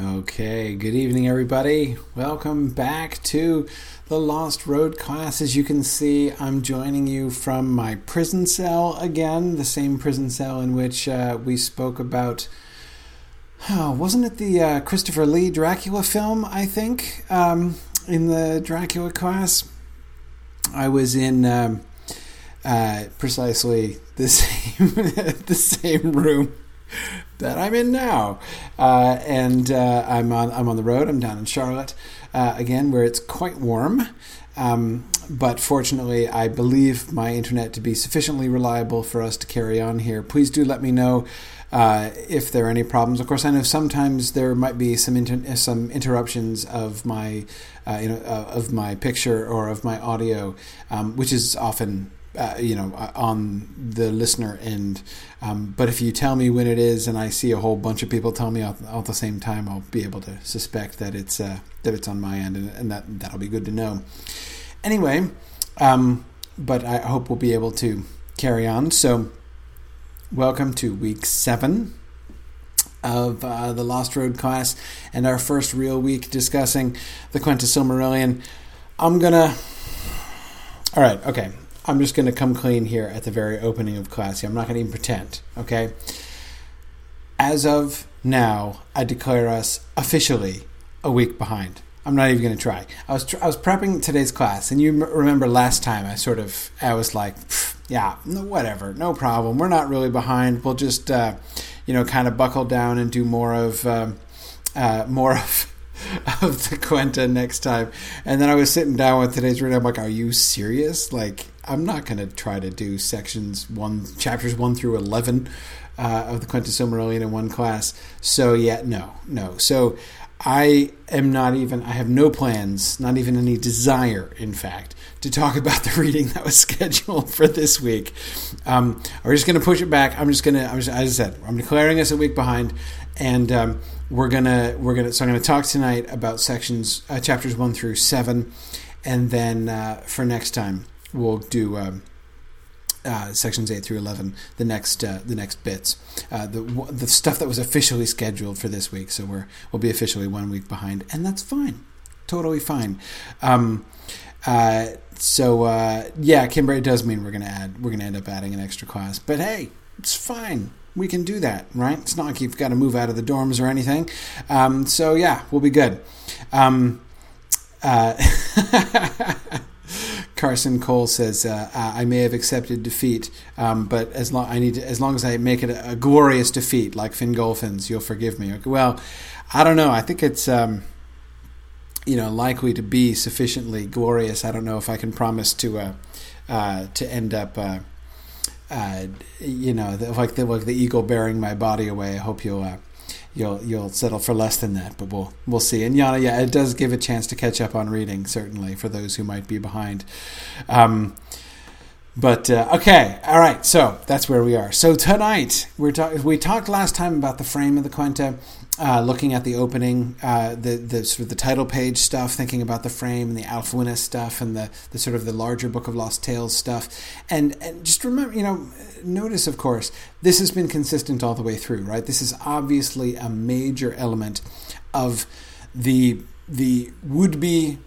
Okay, good evening everybody. Welcome back to the Lost Road class. As you can see, I'm joining you from my prison cell again, the same prison cell in which we spoke about, wasn't it the Christopher Lee Dracula film, I think, in the Dracula class? I was in precisely the same, the same room that I'm in now, and I'm on the road. I'm down in Charlotte again, where it's quite warm, but fortunately I believe my internet to be sufficiently reliable for us to carry on here. Please do let me know if there are any problems. Of course, I know sometimes there might be some interruptions of my of my picture or of my audio, which is often on the listener end. But if you tell me when it is, and I see a whole bunch of people tell me all at the same time, I'll be able to suspect that it's on my end, and that'll be good to know. Anyway, but I hope we'll be able to carry on. So, welcome to week 7 of the Lost Road class, and our first real week discussing the Quenta Silmarillion. All right, okay. I'm just going to come clean here at the very opening of class here. I'm not going to even pretend, okay? As of now, I declare us officially a week behind. I'm not even going to try. I was prepping today's class, and you remember last time I was like, yeah, whatever, no problem. We're not really behind. We'll just, kind of buckle down and do more of the Quenta next time. And then I was sitting down with today's reading. I'm like, are you serious? Like, I'm not going to try to do chapters 1 through 11 of the Quenta Silmarillion in one class. So, yeah, no. So, I have no plans, not even any desire, in fact, to talk about the reading that was scheduled for this week. We're just going to push it back. I'm declaring us a week behind, and I'm going to talk tonight about chapters 1 through 7, and then for next time, we'll do sections 8 through 11, the next bits, the stuff that was officially scheduled for this week. So we'll be officially 1 week behind, and that's fine, totally fine. Yeah, Kimber, it does mean we're gonna end up adding an extra class, but hey, it's fine. We can do that, right? It's not like you've got to move out of the dorms or anything. So yeah, we'll be good. Carson Cole says, I may have accepted defeat, but as long as I make it a glorious defeat, like Fingolfin's, you'll forgive me. Okay, well, I don't know. I think it's likely to be sufficiently glorious. I don't know if I can promise to end up like the eagle bearing my body away. I hope you'll settle for less than that, but we'll see. And Yana, yeah, it does give a chance to catch up on reading, certainly, for those who might be behind. Okay, all right, so that's where we are. So tonight, we talked last time about the frame of the Quenta, looking at the opening, the sort of the title page stuff, thinking about the frame and the Ælfwine stuff and the sort of the larger Book of Lost Tales stuff. And just remember, notice, of course, this has been consistent all the way through, right? This is obviously a major element of the would-be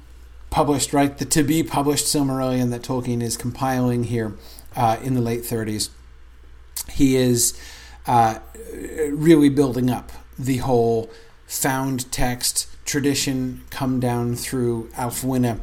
published, right? The to-be-published Silmarillion that Tolkien is compiling here in the late 30s. He is really building up the whole found text tradition come down through Ælfwine,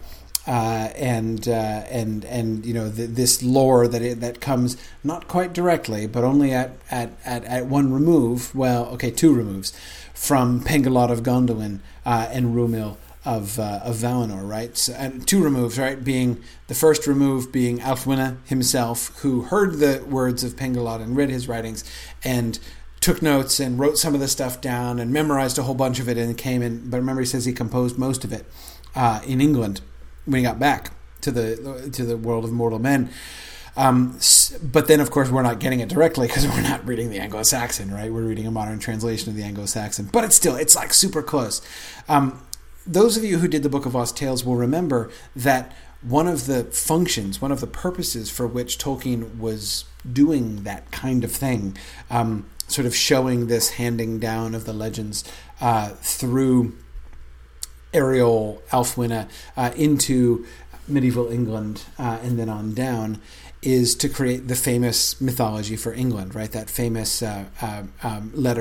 this lore that comes not quite directly, but only at one remove. Well, okay, 2 removes from Pengolodh of Gondolin and Rumil of Valinor, right? So, and 2 removes, right? Being the first remove being Ælfwine himself, who heard the words of Pengolodh and read his writings, and took notes and wrote some of the stuff down and memorized a whole bunch of it and came in. But remember, he says he composed most of it in England when he got back to the world of mortal men. But then, of course, we're not getting it directly because we're not reading the Anglo-Saxon, right? We're reading a modern translation of the Anglo-Saxon. But it's like super close. Those of you who did the Book of Lost Tales will remember that one of the purposes for which Tolkien was doing that kind of thing sort of showing this handing down of the legends through Ariel Ælfwine into medieval England and then on down, is to create the famous mythology for England, right? That famous letter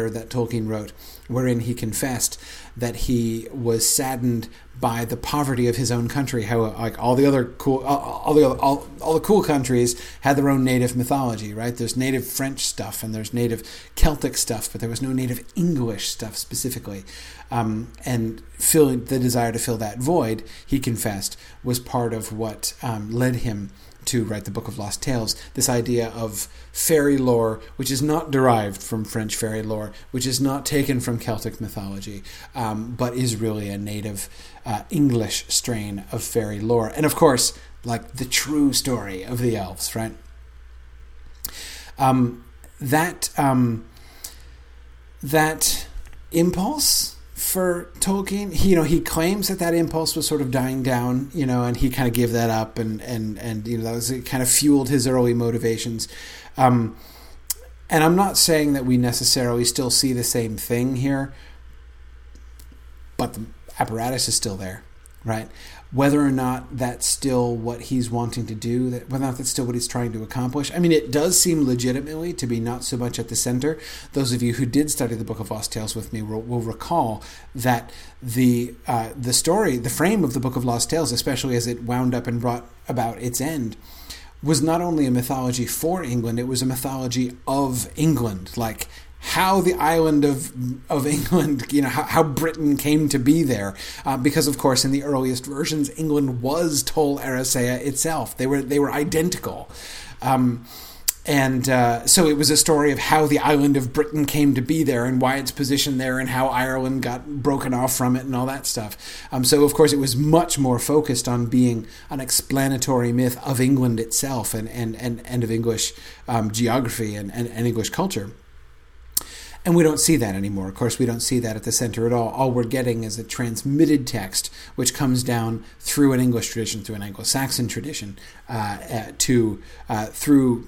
that Tolkien wrote, wherein he confessed that he was saddened by the poverty of his own country. How like all the other cool, all the cool countries had their own native mythology, right? There's native French stuff and there's native Celtic stuff, but there was no native English stuff specifically. And feeling the desire to fill that void, he confessed, was part of what led him to write the Book of Lost Tales, this idea of fairy lore, which is not derived from French fairy lore, which is not taken from Celtic mythology, but is really a native English strain of fairy lore. And of course, like the true story of the elves, right? That impulse for Tolkien, he claims that impulse was sort of dying down, and he kind of gave that up, and that was, it kind of fueled his early motivations. And I'm not saying that we necessarily still see the same thing here, but the apparatus is still there, right? Whether or not that's still what he's wanting to do, whether or not that's still what he's trying to accomplish. I mean, it does seem legitimately to be not so much at the center. Those of you who did study the Book of Lost Tales with me will recall that the story, the frame of the Book of Lost Tales, especially as it wound up and brought about its end, was not only a mythology for England, it was a mythology of England, like how the island of England, how Britain came to be there. Because, of course, in the earliest versions, England was Tol Eressëa itself. They were identical. So it was a story of how the island of Britain came to be there and why it's positioned there and how Ireland got broken off from it and all that stuff. So, of course, it was much more focused on being an explanatory myth of England itself and of English geography and English culture. And we don't see that anymore. Of course, we don't see that at the center at all. All we're getting is a transmitted text which comes down through an English tradition, through an Anglo-Saxon tradition, to the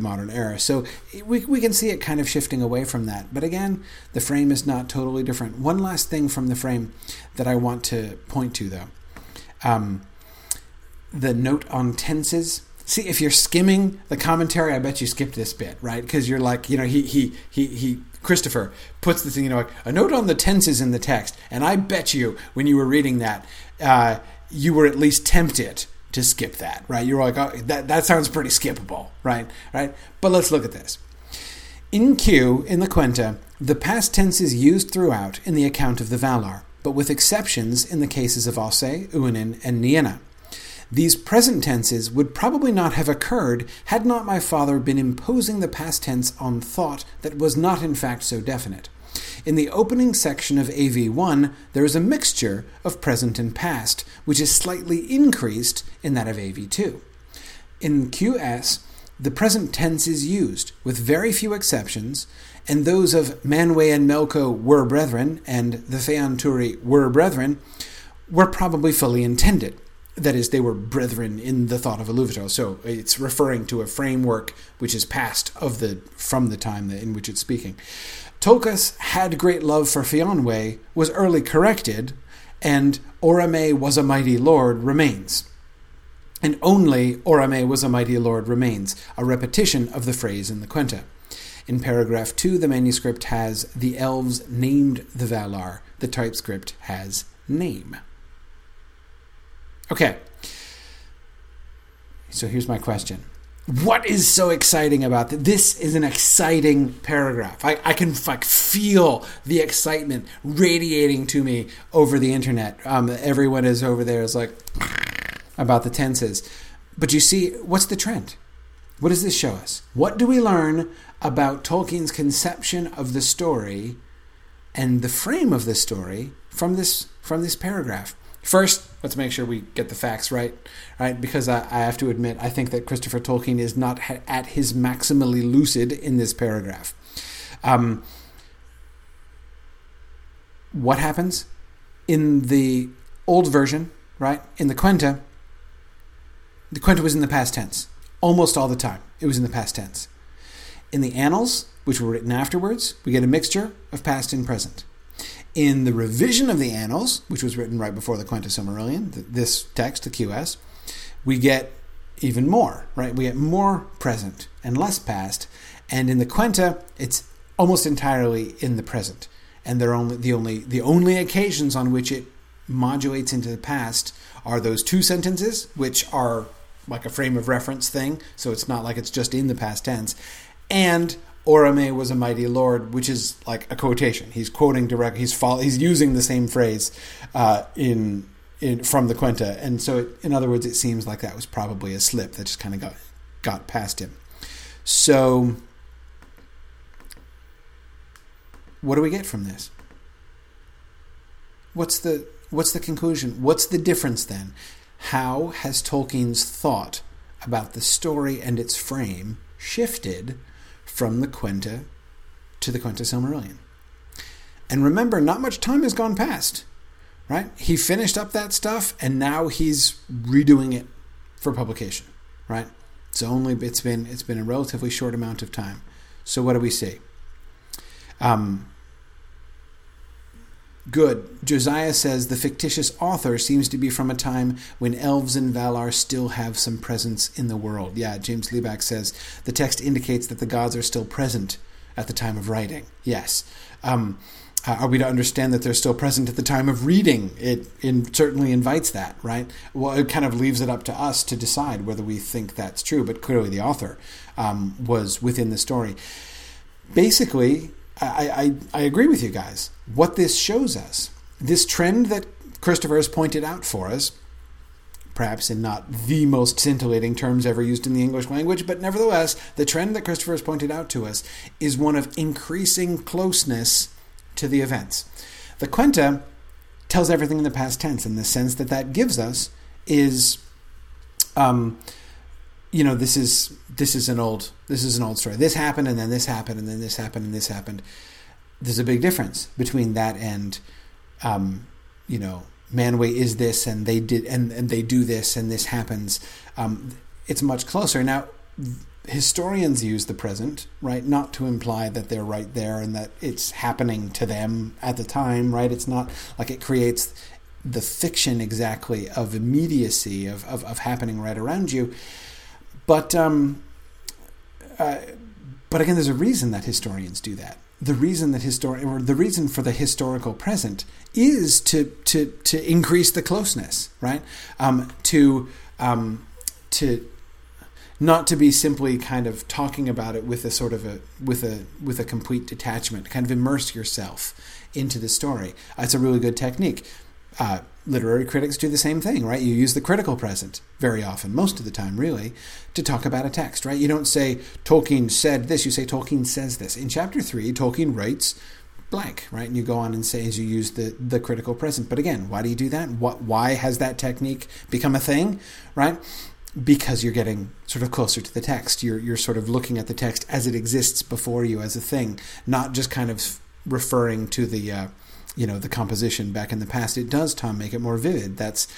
modern era. So we can see it kind of shifting away from that. But again, the frame is not totally different. One last thing from the frame that I want to point to, though. The note on tenses. See, if you're skimming the commentary, I bet you skipped this bit, right? Because you're like, he Christopher puts this, like a note on the tenses in the text, and I bet you when you were reading that, you were at least tempted to skip that, right? You were like, oh, that sounds pretty skippable, right? But let's look at this. In Q, in the Quenta, the past tense is used throughout in the account of the Valar, but with exceptions in the cases of Aulë, Uinen, and Nienna. These present tenses would probably not have occurred had not my father been imposing the past tense on thought that was not in fact so definite. In the opening section of AV1, there is a mixture of present and past, which is slightly increased in that of AV2. In QS, the present tense is used, with very few exceptions, and those of Manwë and Melko were brethren, and the Fëanor were brethren, were probably fully intended. That is, they were brethren in the thought of Iluvatar. So it's referring to a framework which is past from the time in which it's speaking. Tolkas had great love for Fëanor, was early corrected, and Oromë was a mighty lord remains. And only Oromë was a mighty lord remains, a repetition of the phrase in the Quenta. In paragraph 2, the manuscript has the elves named the Valar. The typescript has name. Okay, so here's my question. What is so exciting about this? This is an exciting paragraph. I can feel the excitement radiating to me over the internet. Everyone is over there is like, about the tenses. But you see, what's the trend? What does this show us? What do we learn about Tolkien's conception of the story and the frame of the story from this paragraph? First, let's make sure we get the facts right? Because I have to admit, I think that Christopher Tolkien is not at his maximally lucid in this paragraph. What happens in the old version, right? In the Quenta was in the past tense. Almost all the time, it was in the past tense. In the annals, which were written afterwards, we get a mixture of past and present. In the revision of the Annals, which was written right before the Quenta Silmarillion, this text, the QS, we get even more, right? We get more present and less past. And in the Quenta, it's almost entirely in the present. And they're only, the only occasions on which it modulates into the past are those two sentences, which are like a frame of reference thing, so it's not like it's just in the past tense. And Oromë was a mighty lord, which is like a quotation. He's quoting direct. He's using the same phrase from the Quenta, and so in other words, it seems like that was probably a slip that just kind of got past him. So, what do we get from this? What's the conclusion? What's the difference then? How has Tolkien's thought about the story and its frame shifted from the Quenta to the Quenta Silmarillion? And remember, not much time has gone past, right? He finished up that stuff, and now he's redoing it for publication, right? It's been a relatively short amount of time. So what do we see? Good. Josiah says the fictitious author seems to be from a time when elves and Valar still have some presence in the world. Yeah, James Lieback says the text indicates that the gods are still present at the time of writing. Yes. Are we to understand that they're still present at the time of reading? It certainly invites that, right? Well, it kind of leaves it up to us to decide whether we think that's true, but clearly the author was within the story. Basically, I agree with you guys. What this shows us, this trend that Christopher has pointed out for us, perhaps in not the most scintillating terms ever used in the English language, but nevertheless, the trend that Christopher has pointed out to us is one of increasing closeness to the events. The Quenta tells everything in the past tense, and the sense that gives us is, this is an old story. This happened, and then this happened, and then this happened, and this happened. There's a big difference between that and, Manwë is this, and they did, and they do this, and this happens. It's much closer. Now, historians use the present, right, not to imply that they're right there and that it's happening to them at the time, right? It's not like it creates the fiction exactly of immediacy, of happening right around you. But again, there's a reason that historians do that. The reason for the historical present is to increase the closeness, right? Not to be simply kind of talking about it with a complete detachment. Kind of immerse yourself into the story. It's a really good technique. Literary critics do the same thing, right? You use the critical present very often, most of the time, really, to talk about a text, right? You don't say, Tolkien said this, you say, Tolkien says this. In Chapter 3, Tolkien writes blank, right? And you go on and say, as you use the critical present. But again, why do you do that? Why has that technique become a thing, right? Because you're getting sort of closer to the text. You're sort of looking at the text as it exists before you as a thing, not just kind of referring to the composition back in the past. It does, Tom, make it more vivid. That's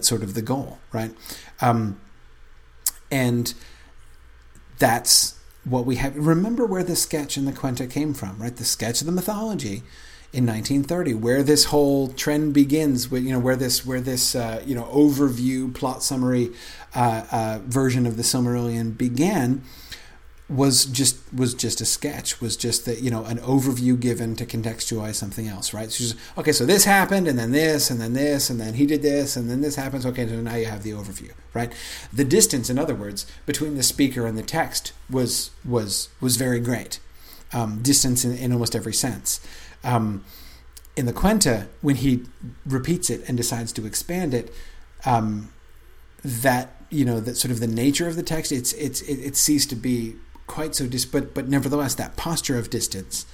sort of the goal, right? And that's what we have. Remember where the sketch in the Quenta came from, right? The sketch of the mythology in 1930, where this whole trend begins. Where this overview plot summary version of the Silmarillion began. Was just a sketch, was just that, an overview given to contextualize something else, right? So so this happened, and then this, and then this, and then he did this, and then this happens. Okay, so now you have the overview, right? The distance, in other words, between the speaker and the text was very great. Distance in almost every sense. In the Quenta, when he repeats it and decides to expand it, that sort of the nature of the text, it ceased to be quite so distant, but nevertheless, that posture of distance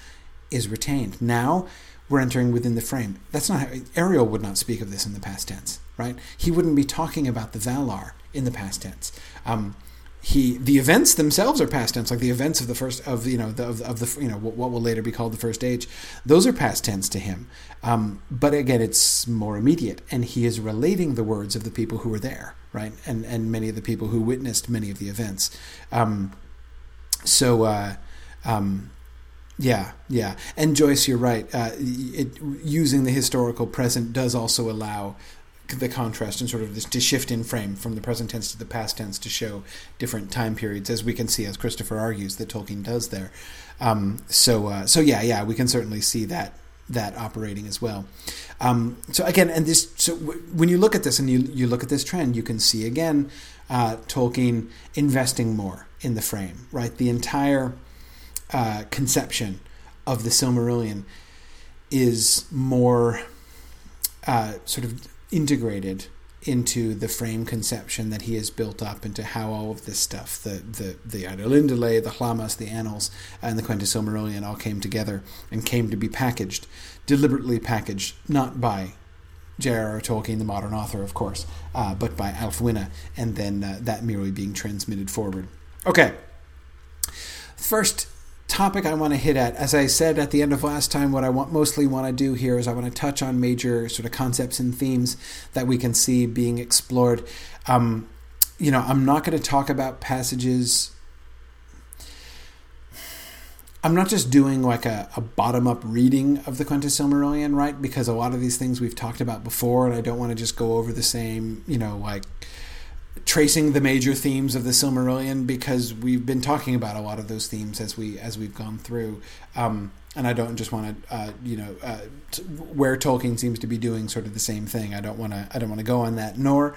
is retained. Now we're entering within the frame. That's not how Ariel would not speak of this in the past tense, right? He wouldn't be talking about the Valar in the past tense. The events themselves are past tense, like the events of the first what will later be called the First Age. Those are past tense to him. But again, it's more immediate, and he is relating the words of the people who were there, right? And many of the people who witnessed many of the events. Yeah. And Joyce, you're right. Using the historical present does also allow the contrast and sort of this to shift in frame from the present tense to the past tense to show different time periods, as we can see, as Christopher argues that Tolkien does there. So we can certainly see that operating as well. When you look at this and you look at this trend, you can see again Tolkien investing more in the frame, right? The entire conception of the Silmarillion is more sort of integrated into the frame conception that he has built up into how all of this stuff, the Adolindale, the Lhammas, the Annals, and the Quenta Silmarillion all came together and came to be packaged, deliberately packaged, not by J.R.R. Tolkien, the modern author, of course, but by Ælfwine, and then that merely being transmitted forward. Okay. First topic I want to hit at, as I said at the end of last time, what I mostly want to do here is I want to touch on major sort of concepts and themes that we can see being explored. I'm not going to talk about passages. I'm not just doing like a bottom-up reading of the Quenta Silmarillion, right? Because a lot of these things we've talked about before, and I don't want to just go over the same, tracing the major themes of the Silmarillion, because we've been talking about a lot of those themes as we've gone through, and I don't just want to where Tolkien seems to be doing sort of the same thing. I don't want to go on that, nor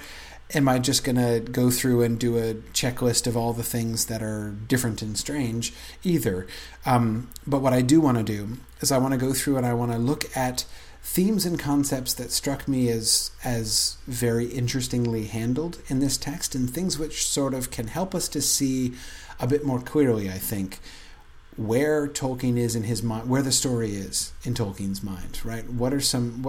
am I just going to go through and do a checklist of all the things that are different and strange either. But what I do want to do is I want to go through and I want to look at themes and concepts that struck me as very interestingly handled in this text, and things which sort of can help us to see a bit more clearly, I think, where Tolkien is in his mind, where the story is in Tolkien's mind, right? What are some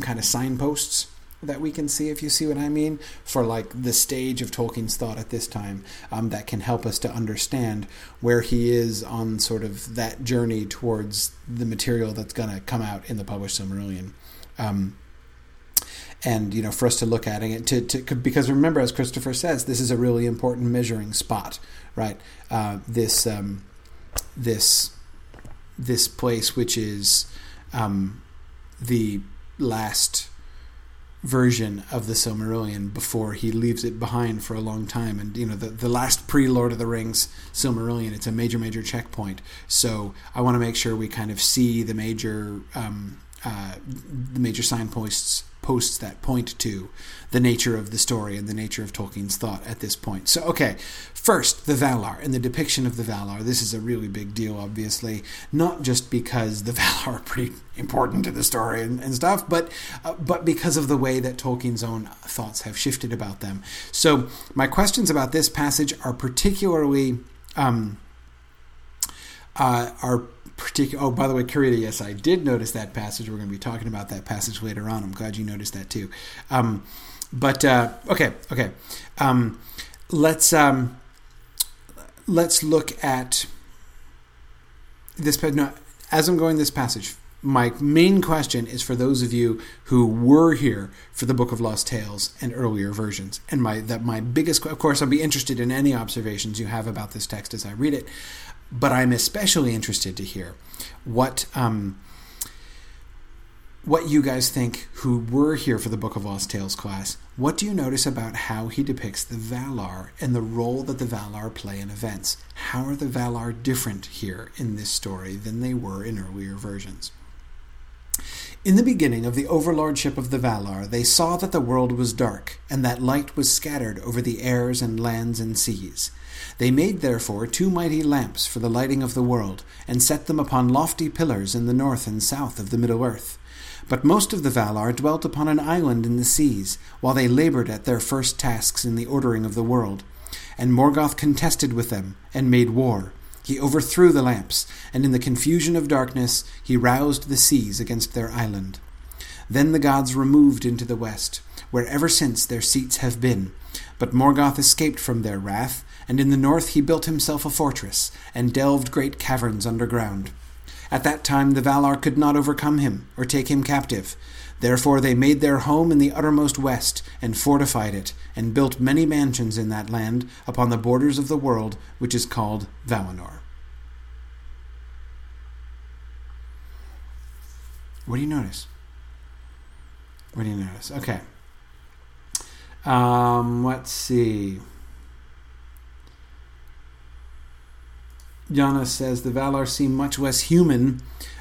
kind of signposts that we can see, if you see what I mean, for like the stage of Tolkien's thought at this time, that can help us to understand where he is on sort of that journey towards the material that's going to come out in the published Silmarillion. For us to look at it, because remember, as Christopher says, this is a really important measuring spot, right? This place, which is the last version of the Silmarillion before he leaves it behind for a long time, and the last pre-Lord of the Rings Silmarillion, it's a major checkpoint. So I want to make sure we kind of see the major signposts that point to the nature of the story and the nature of Tolkien's thought at this point. So, okay, first, the Valar and the depiction of the Valar. This is a really big deal, obviously, not just because the Valar are pretty important to the story and stuff, but because of the way that Tolkien's own thoughts have shifted about them. So my questions about this passage are particularly... oh, by the way, Karita, yes, I did notice that passage. We're going to be talking about that passage later on. I'm glad you noticed that too. Let's look at this. No, as I'm going this passage, my main question is for those of you who were here for the Book of Lost Tales and earlier versions. And my biggest, of course, I'll be interested in any observations you have about this text as I read it. But I'm especially interested to hear what you guys think who were here for the Book of Lost Tales class. What do you notice about how he depicts the Valar and the role that the Valar play in events? How are the Valar different here in this story than they were in earlier versions? In the beginning of the overlordship of the Valar, they saw that the world was dark, and that light was scattered over the airs and lands and seas. They made, therefore, two mighty lamps for the lighting of the world, and set them upon lofty pillars in the north and south of the Middle-earth. But most of the Valar dwelt upon an island in the seas, while they laboured at their first tasks in the ordering of the world. And Morgoth contested with them, and made war. He overthrew the lamps, and in the confusion of darkness he roused the seas against their island. Then the gods removed into the west, where ever since their seats have been. But Morgoth escaped from their wrath, and in the north he built himself a fortress, and delved great caverns underground. At that time the Valar could not overcome him, or take him captive. Therefore they made their home in the uttermost west, and fortified it, and built many mansions in that land, upon the borders of the world, which is called Valinor. What do you notice? What do you notice? Okay. Let's see. Yana says the Valar seem much less human,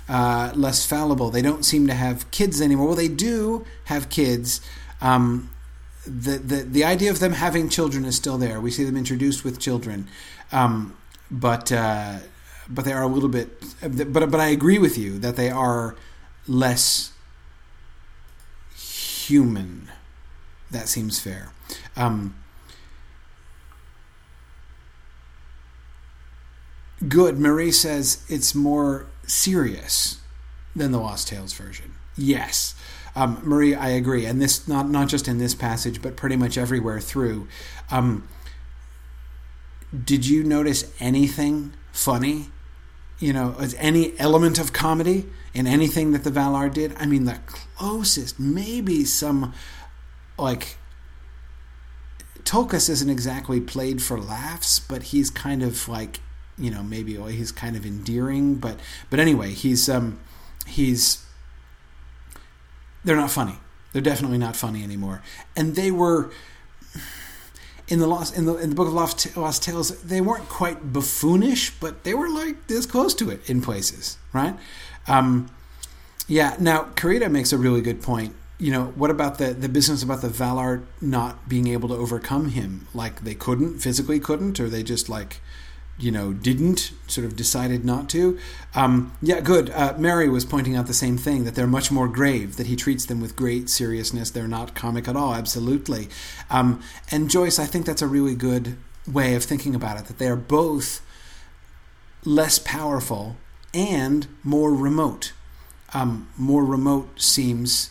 less fallible. They don't seem to have kids anymore. Well, they do have kids. The idea of them having children is still there. We see them introduced with children, but they are a little bit. But I agree with you that they are less human. That seems fair. Good. Marie says it's more serious than the Lost Tales version. Yes. Marie, I agree. And this, not just in this passage, but pretty much everywhere through. Did you notice anything funny? You know, any element of comedy in anything that the Valar did? I mean, the closest, maybe some, like, Tolkis isn't exactly played for laughs, but he's kind of like, you know, maybe he's kind of endearing, but anyway, he's they're not funny. They're definitely not funny anymore. And they were in the Book of Lost Tales. They weren't quite buffoonish, but they were like this close to it in places, right? Yeah. Now, Karita makes a really good point. You know, what about the business about the Valar not being able to overcome him? Like they physically couldn't, or they just like, you know, didn't, sort of decided not to. Yeah, good. Mary was pointing out the same thing, that they're much more grave, that he treats them with great seriousness. They're not comic at all, absolutely. And Joyce, I think that's a really good way of thinking about it, that they are both less powerful and more remote. More remote seems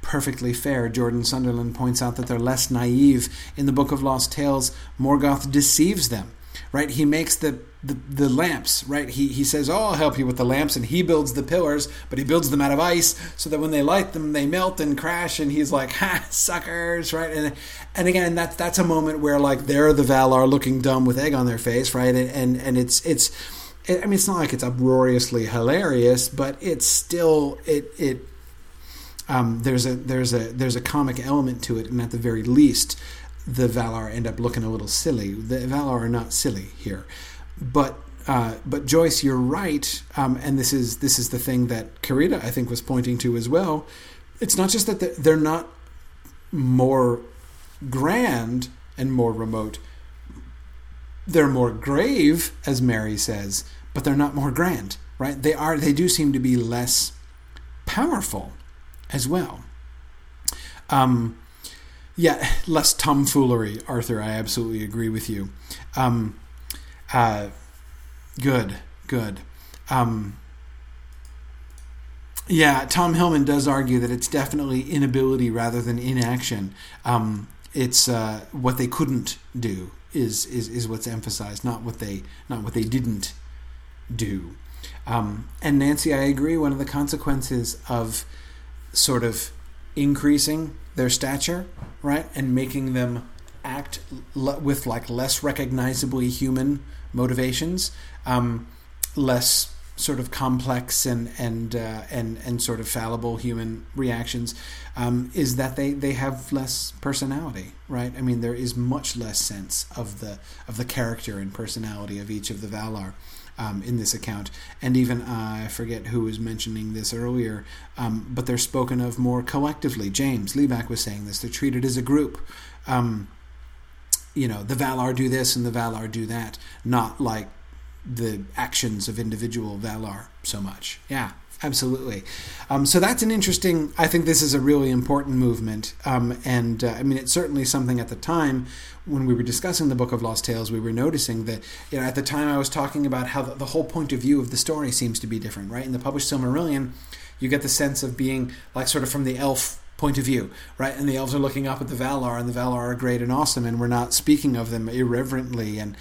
perfectly fair. Jordan Sunderland points out that they're less naive. In the Book of Lost Tales, Morgoth deceives them. Right, he makes the lamps, right? He says, oh, I'll help you with the lamps, and he builds the pillars, but he builds them out of ice so that when they light them, they melt and crash, and he's like, ha, suckers, right? And again, that's a moment where, like, they're the Valar looking dumb with egg on their face, right? And it's I mean, it's not like it's uproariously hilarious, but it's still there's a comic element to it, and at the very least, the Valar end up looking a little silly. The Valar are not silly here, but Joyce, you're right, and this is the thing that Karita, I think, was pointing to as well. It's not just that they're not more grand and more remote; they're more grave, as Mary says, but they're not more grand, right? They are. They do seem to be less powerful, as well. Yeah, less tomfoolery, Arthur. I absolutely agree with you. Good. Yeah, Tom Hillman does argue that it's definitely inability rather than inaction. It's what they couldn't do is what's emphasized, not what they didn't do. And Nancy, I agree. One of the consequences of sort of increasing their stature, right, and making them act with like less recognizably human motivations, less sort of complex and sort of fallible human reactions, is that they have less personality, right? I mean, there is much less sense of the character and personality of each of the Valar in this account. And even, I forget who was mentioning this earlier, but they're spoken of more collectively. James Lieback was saying this. They're treated as a group. You know, the Valar do this and the Valar do that, not like the actions of individual Valar so much. Yeah, absolutely. So that's an interesting, I think this is a really important movement. I mean, it's certainly something at the time when we were discussing the Book of Lost Tales, we were noticing that, you know, at the time I was talking about how the whole point of view of the story seems to be different, right? In the published Silmarillion, you get the sense of being like sort of from the elf point of view, right? And the elves are looking up at the Valar, and the Valar are great and awesome, and we're not speaking of them irreverently and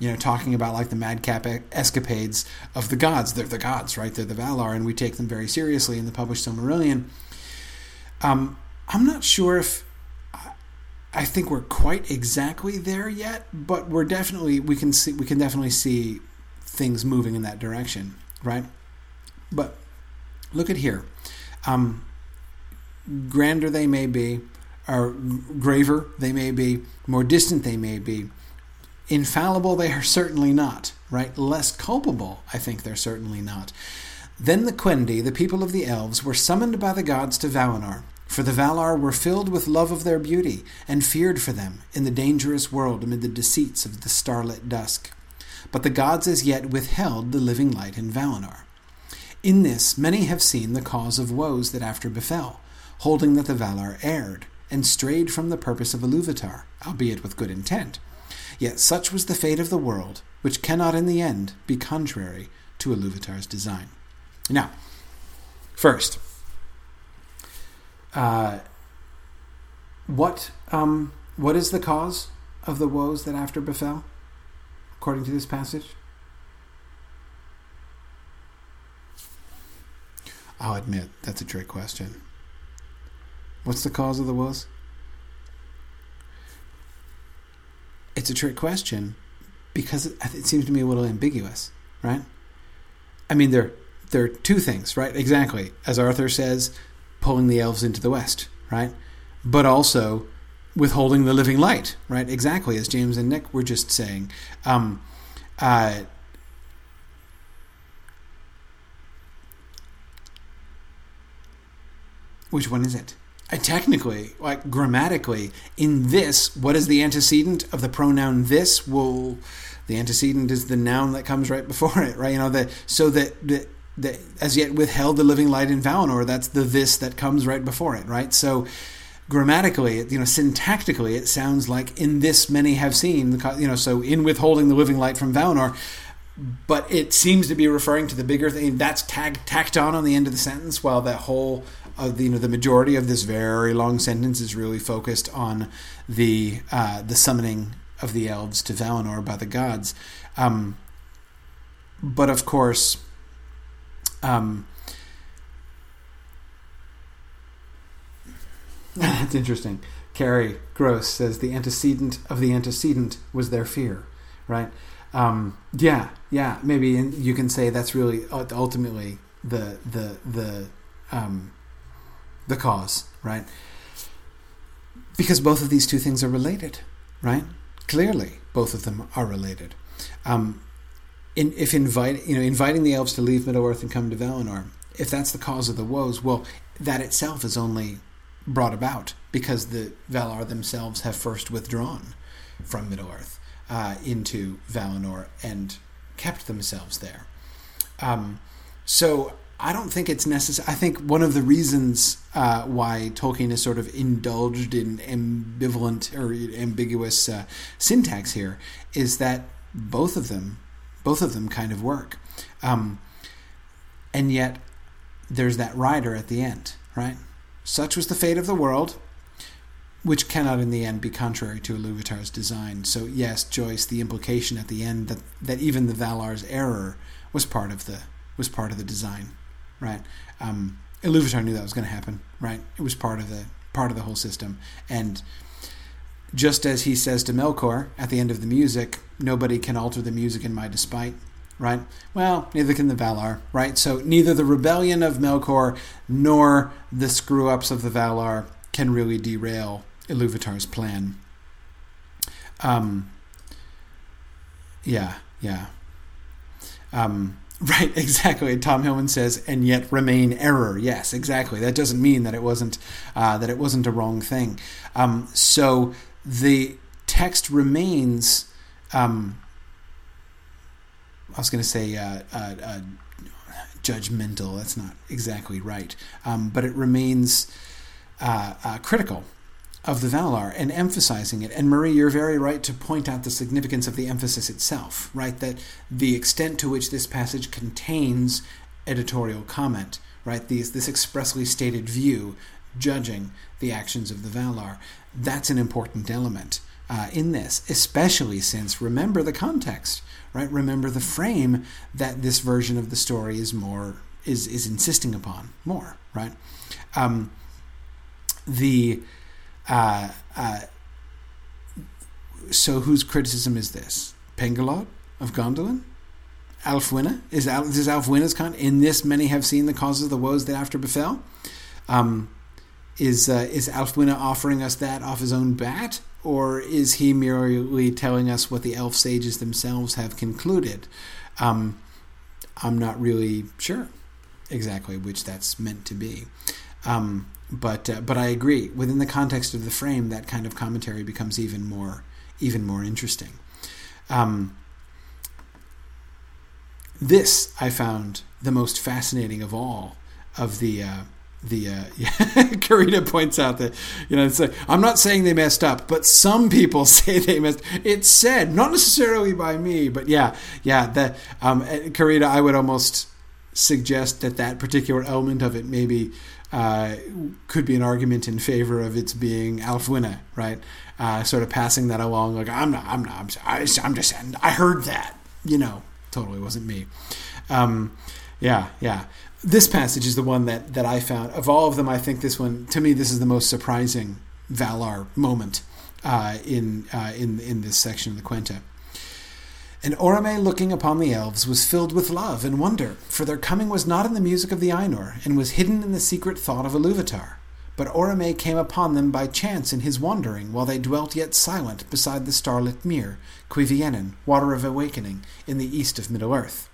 you know, talking about like the madcap escapades of the gods. They're the gods, right? They're the Valar, and we take them very seriously in the published Silmarillion. I'm not sure if I think we're quite exactly there yet, but we're definitely we can definitely see things moving in that direction, right? But look at here. Grander they may be, or graver they may be, more distant they may be, infallible they are certainly not, right? Less culpable, I think they're certainly not. Then the Quendi, the people of the elves, were summoned by the gods to Valinor, for the Valar were filled with love of their beauty, and feared for them in the dangerous world amid the deceits of the starlit dusk. But the gods as yet withheld the living light in Valinor. In this many have seen the cause of woes that after befell, holding that the Valar erred, and strayed from the purpose of Iluvatar, albeit with good intent. Yet such was the fate of the world, which cannot in the end be contrary to Iluvatar's design. Now, first, what is the cause of the woes that after befell, according to this passage? I'll admit, that's a trick question. What's the cause of the woes? It's a trick question because it seems to me a little ambiguous, right? I mean, there are two things, right? Exactly. As Arthur says, pulling the elves into the west, right? But also withholding the living light, right? Exactly, as James and Nick were just saying. Which one is it? Technically, like grammatically, in this, what is the antecedent of the pronoun this? Well, the antecedent is the noun that comes right before it, right? You know, that as yet withheld the living light in Valinor, that's the this that comes right before it, right? So grammatically, you know, syntactically, it sounds like in this many have seen, you know, so in withholding the living light from Valinor, but it seems to be referring to the bigger thing. That's tacked on the end of the sentence, while that whole, you know, the majority of this very long sentence is really focused on the summoning of the elves to Valinor by the gods. But of course... that's interesting. Carrie Gross says the antecedent of the antecedent was their fear, right? Yeah. Maybe you can say that's really ultimately the cause, right? Because both of these two things are related, right? Clearly, both of them are related. Inviting the elves to leave Middle-earth and come to Valinor, if that's the cause of the woes, well, that itself is only brought about because the Valar themselves have first withdrawn from Middle-earth into Valinor and kept themselves there. So I don't think it's necessary. I think one of the reasons why Tolkien is sort of indulged in ambivalent or ambiguous syntax here is that both of them kind of work. And yet there's that rider at the end, right? Such was the fate of the world, which cannot in the end be contrary to Iluvatar's design. So yes, Joyce, the implication at the end that even the Valar's error was part of the design, right? Iluvatar knew that was going to happen, right? It was part of the whole system. And just as he says to Melkor at the end of the music, nobody can alter the music in my despite, right? Well, neither can the Valar, right? So neither the rebellion of Melkor nor the screw-ups of the Valar can really derail Iluvatar's plan. Right, exactly. Tom Hillman says, and yet remain error. Yes, exactly. That doesn't mean that it wasn't a wrong thing. So the text remains. I was going to say judgmental. That's not exactly right, but it remains critical of the Valar and emphasizing it. And Marie, you're very right to point out the significance of the emphasis itself, right? That the extent to which this passage contains editorial comment, right? This expressly stated view judging the actions of the Valar. That's an important element. In this, especially since, remember the context, right? Remember the frame that this version of the story is insisting upon more, right? So whose criticism is this? Pengolodh of Gondolin? Ælfwine. Is Ælfwine's kind? In this many have seen the causes of the woes that after befell. Is Ælfwine offering us that off his own bat? Or is he merely telling us what the elf sages themselves have concluded? I'm not really sure exactly which that's meant to be. But I agree. Within the context of the frame, that kind of commentary becomes even more interesting. This I found the most fascinating of all of the. Karina points out that, it's like, I'm not saying they messed up, but some people say they messed. It's said, not necessarily by me, but yeah. That Karina, I would almost suggest that particular element of it maybe could be an argument in favor of its being Ælfwine, right? Sort of passing that along, like I'm just saying, I heard that, totally wasn't me. Yeah. This passage is the one that I found. Of all of them, I think this one, to me, this is the most surprising Valar moment in this section of the Quenta. And Oromë, looking upon the elves, was filled with love and wonder, for their coming was not in the music of the Ainur, and was hidden in the secret thought of Iluvatar. But Oromë came upon them by chance in his wandering, while they dwelt yet silent beside the starlit mere, Quivienen, water of awakening, in the east of Middle-earth.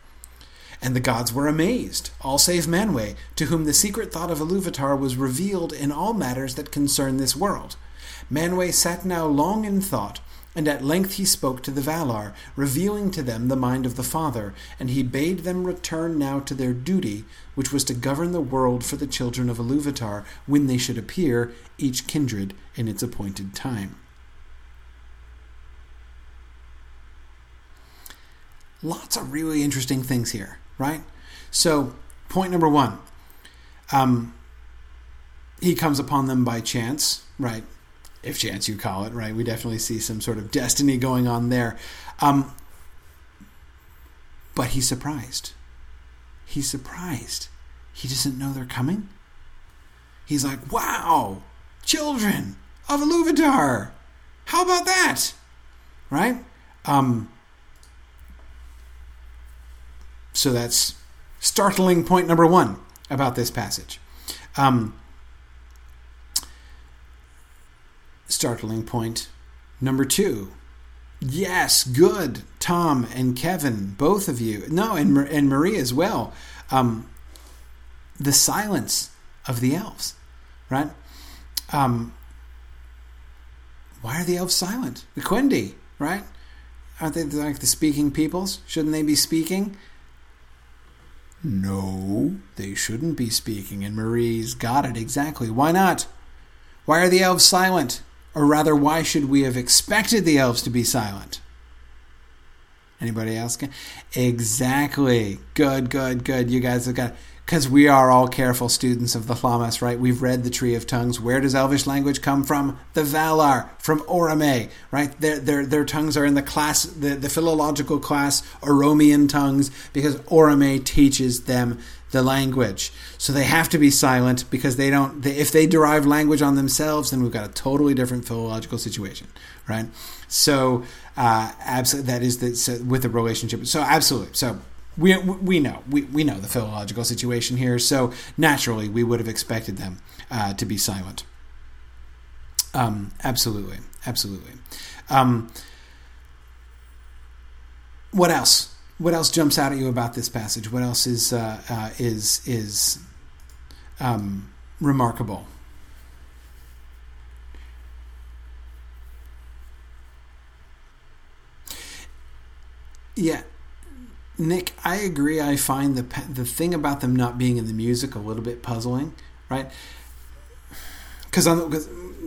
And the gods were amazed, all save Manwë, to whom the secret thought of Iluvatar was revealed in all matters that concern this world. Manwë sat now long in thought, and at length he spoke to the Valar, revealing to them the mind of the Father, and he bade them return now to their duty, which was to govern the world for the children of Iluvatar when they should appear, each kindred in its appointed time. Lots of really interesting things here. Right? So, point number one. He comes upon them by chance, right? If chance you call it, right? We definitely see some sort of destiny going on there. But he's surprised. He doesn't know they're coming. He's like, wow! Children of Iluvatar! How about that? Right? So that's startling point number one about this passage. Startling point number two. Yes, good. Tom and Kevin, both of you. No, and Marie as well. The silence of the elves, right? Why are the elves silent? The Quendi, right? Aren't they like the speaking peoples? Shouldn't they be speaking? No, they shouldn't be speaking, and Marie's got it exactly. Why not? Why are the elves silent? Or rather, why should we have expected the elves to be silent? Anybody else? Exactly. Good. You guys have got it. Because we are all careful students of the Lhammas, right? We've read the Tree of Tongues. Where does Elvish language come from? The Valar, from Oromë, right? Their tongues are in the class, the philological class, Oromian tongues, because Oromë teaches them the language. So they have to be silent because if they derive language on themselves, then we've got a totally different philological situation, right? So, absolutely, that is with the relationship. So, absolutely. So, We know the philological situation here, so naturally we would have expected them to be silent. Absolutely. What else? What else jumps out at you about this passage? What else is remarkable? Yeah. Nick, I agree. I find the thing about them not being in the music a little bit puzzling, right? Because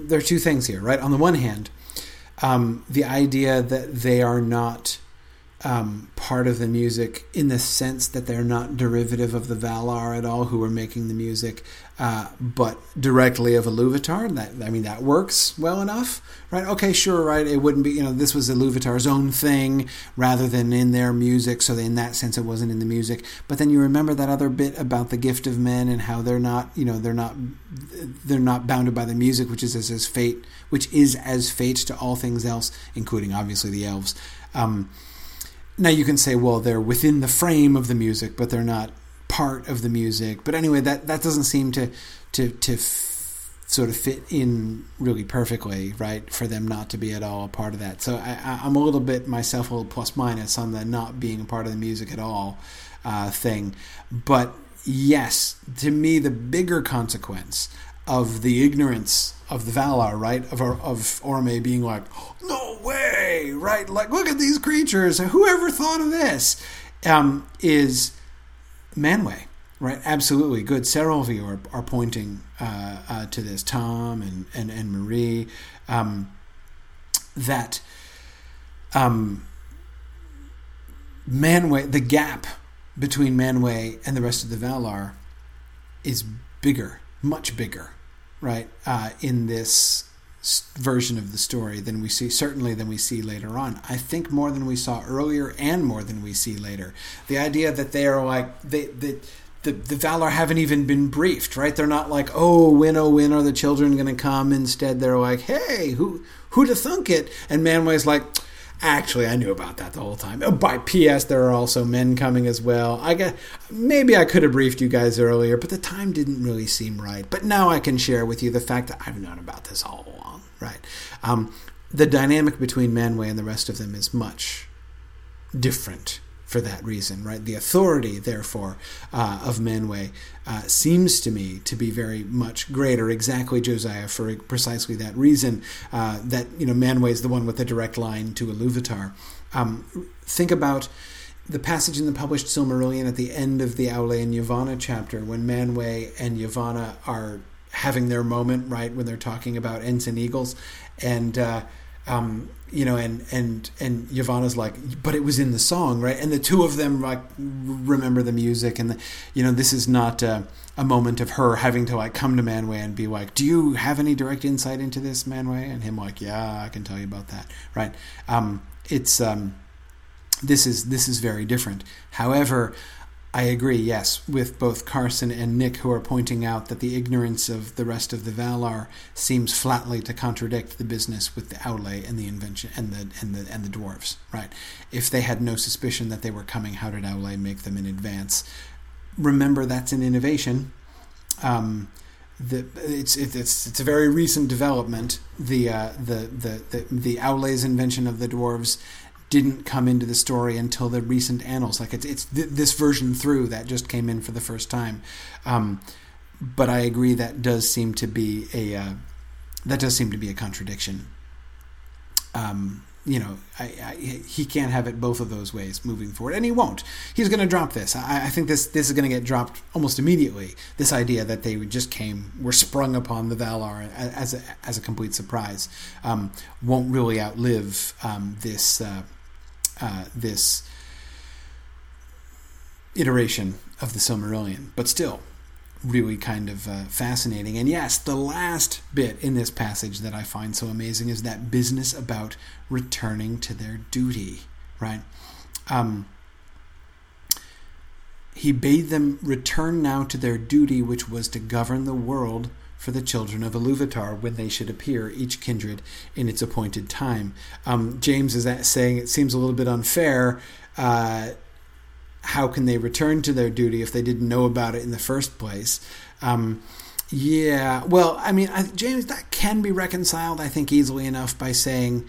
there are two things here, right? On the one hand, the idea that they are not part of the music in the sense that they're not derivative of the Valar at all, who are making the music, but directly of Iluvatar. That works well enough, right? Okay, sure, right? It wouldn't be, this was Iluvatar's own thing rather than in their music, so in that sense it wasn't in the music. But then you remember that other bit about the gift of men and how they're not, they're not bounded by the music, which is as fate to all things else, including obviously the elves. Now you can say, well, they're within the frame of the music, but they're not part of the music. But anyway, that doesn't seem to sort of fit in really perfectly, right, for them not to be at all a part of that. So I'm a little bit myself a little plus minus on the not being a part of the music at all thing. But yes, to me, the bigger consequence of the ignorance of the Valar, right, of Oromë being like, no way, right, like, look at these creatures, whoever thought of this, is Manwë. Right, absolutely. Good. Serolvi are pointing to this, Tom and Marie, that Manwë, the gap between Manwë and the rest of the Valar is bigger, much bigger, right, in this version of the story than we see, certainly than we see later on. I think more than we saw earlier and more than we see later. The idea that they are like... The Valar haven't even been briefed, right? They're not like, oh, when are the children going to come? Instead, they're like, hey, who'd have thunk it? And Manwë's like, actually, I knew about that the whole time. Oh, by P.S., there are also men coming as well. Maybe I could have briefed you guys earlier, but the time didn't really seem right. But now I can share with you the fact that I've known about this all along, right? The dynamic between Manwë and the rest of them is much different for that reason, right? The authority, therefore, of Manwë seems to me to be very much greater, exactly, Josiah, for precisely that reason, that, you know, Manwë is the one with the direct line to Iluvatar. Think about the passage in the published Silmarillion at the end of the Aulë and Yavanna chapter, when Manwë and Yavanna are having their moment, right, when they're talking about Ents and Eagles, and... you know, and Yavanna's like, but it was in the song, right? And the two of them like remember the music, and you know, this is not a moment of her having to like come to Manwë and be like, do you have any direct insight into this, Manwë? And him like, yeah, I can tell you about that, right? This is very different. However, I agree, yes, with both Carson and Nick, who are pointing out that the ignorance of the rest of the Valar seems flatly to contradict the business with the Aulë and the invention and the dwarves, right? If they had no suspicion that they were coming, how did Aulë make them in advance? Remember, that's an innovation. It's a very recent development. The Aulë's invention of the dwarves didn't come into the story until the recent annals. Like it's this version through that just came in for the first time. But I agree that does seem to be a contradiction. You know, he can't have it both of those ways moving forward, and he won't. He's going to drop this. I think this is going to get dropped almost immediately. This idea that they just were sprung upon the Valar as a complete surprise, won't really outlive this. This iteration of the Silmarillion, but still really kind of fascinating. And yes, the last bit in this passage that I find so amazing is that business about returning to their duty, right? He bade them return now to their duty, which was to govern the world for the children of Iluvatar when they should appear, each kindred in its appointed time. James is saying it seems a little bit unfair. How can they return to their duty if they didn't know about it in the first place? Yeah, well, I mean, James, that can be reconciled, I think, easily enough by saying,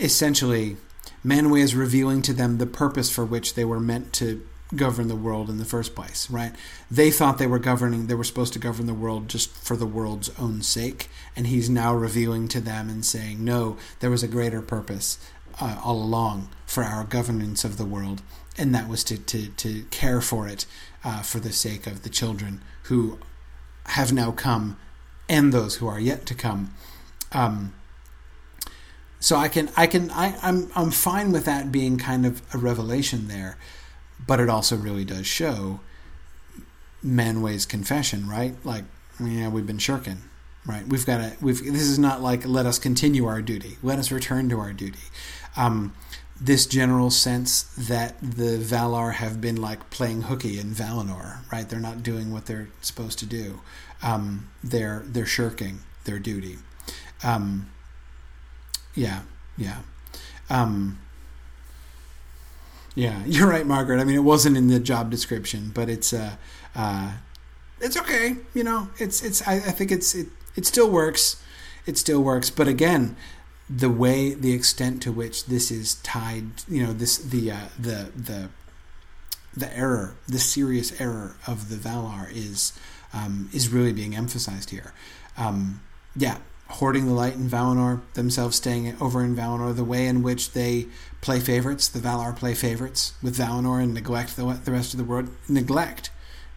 essentially, Manwë is revealing to them the purpose for which they were meant to govern the world in the first place, right? They thought they were supposed to govern the world just for the world's own sake, and he's now revealing to them and saying, no, there was a greater purpose all along for our governance of the world, and that was to care for it for the sake of the children who have now come and those who are yet to come. So I'm fine with that being kind of a revelation there. But it also really does show Manwë's confession, right? Like, yeah, we've been shirking, right? This is not like, let us continue our duty. Let us return to our duty. This general sense that the Valar have been like playing hooky in Valinor, right? They're not doing what they're supposed to do. They're shirking their duty. Yeah, you're right, Margaret. I mean, it wasn't in the job description, but it's okay. You know, I think it still works. It still works. But again, the extent to which this is tied, you know, the error, the serious error of the Valar is really being emphasized here. Hoarding the light in Valinor, themselves staying over in Valinor, the way in which they play favorites, the Valar play favorites with Valinor and neglect the rest of the world. Neglect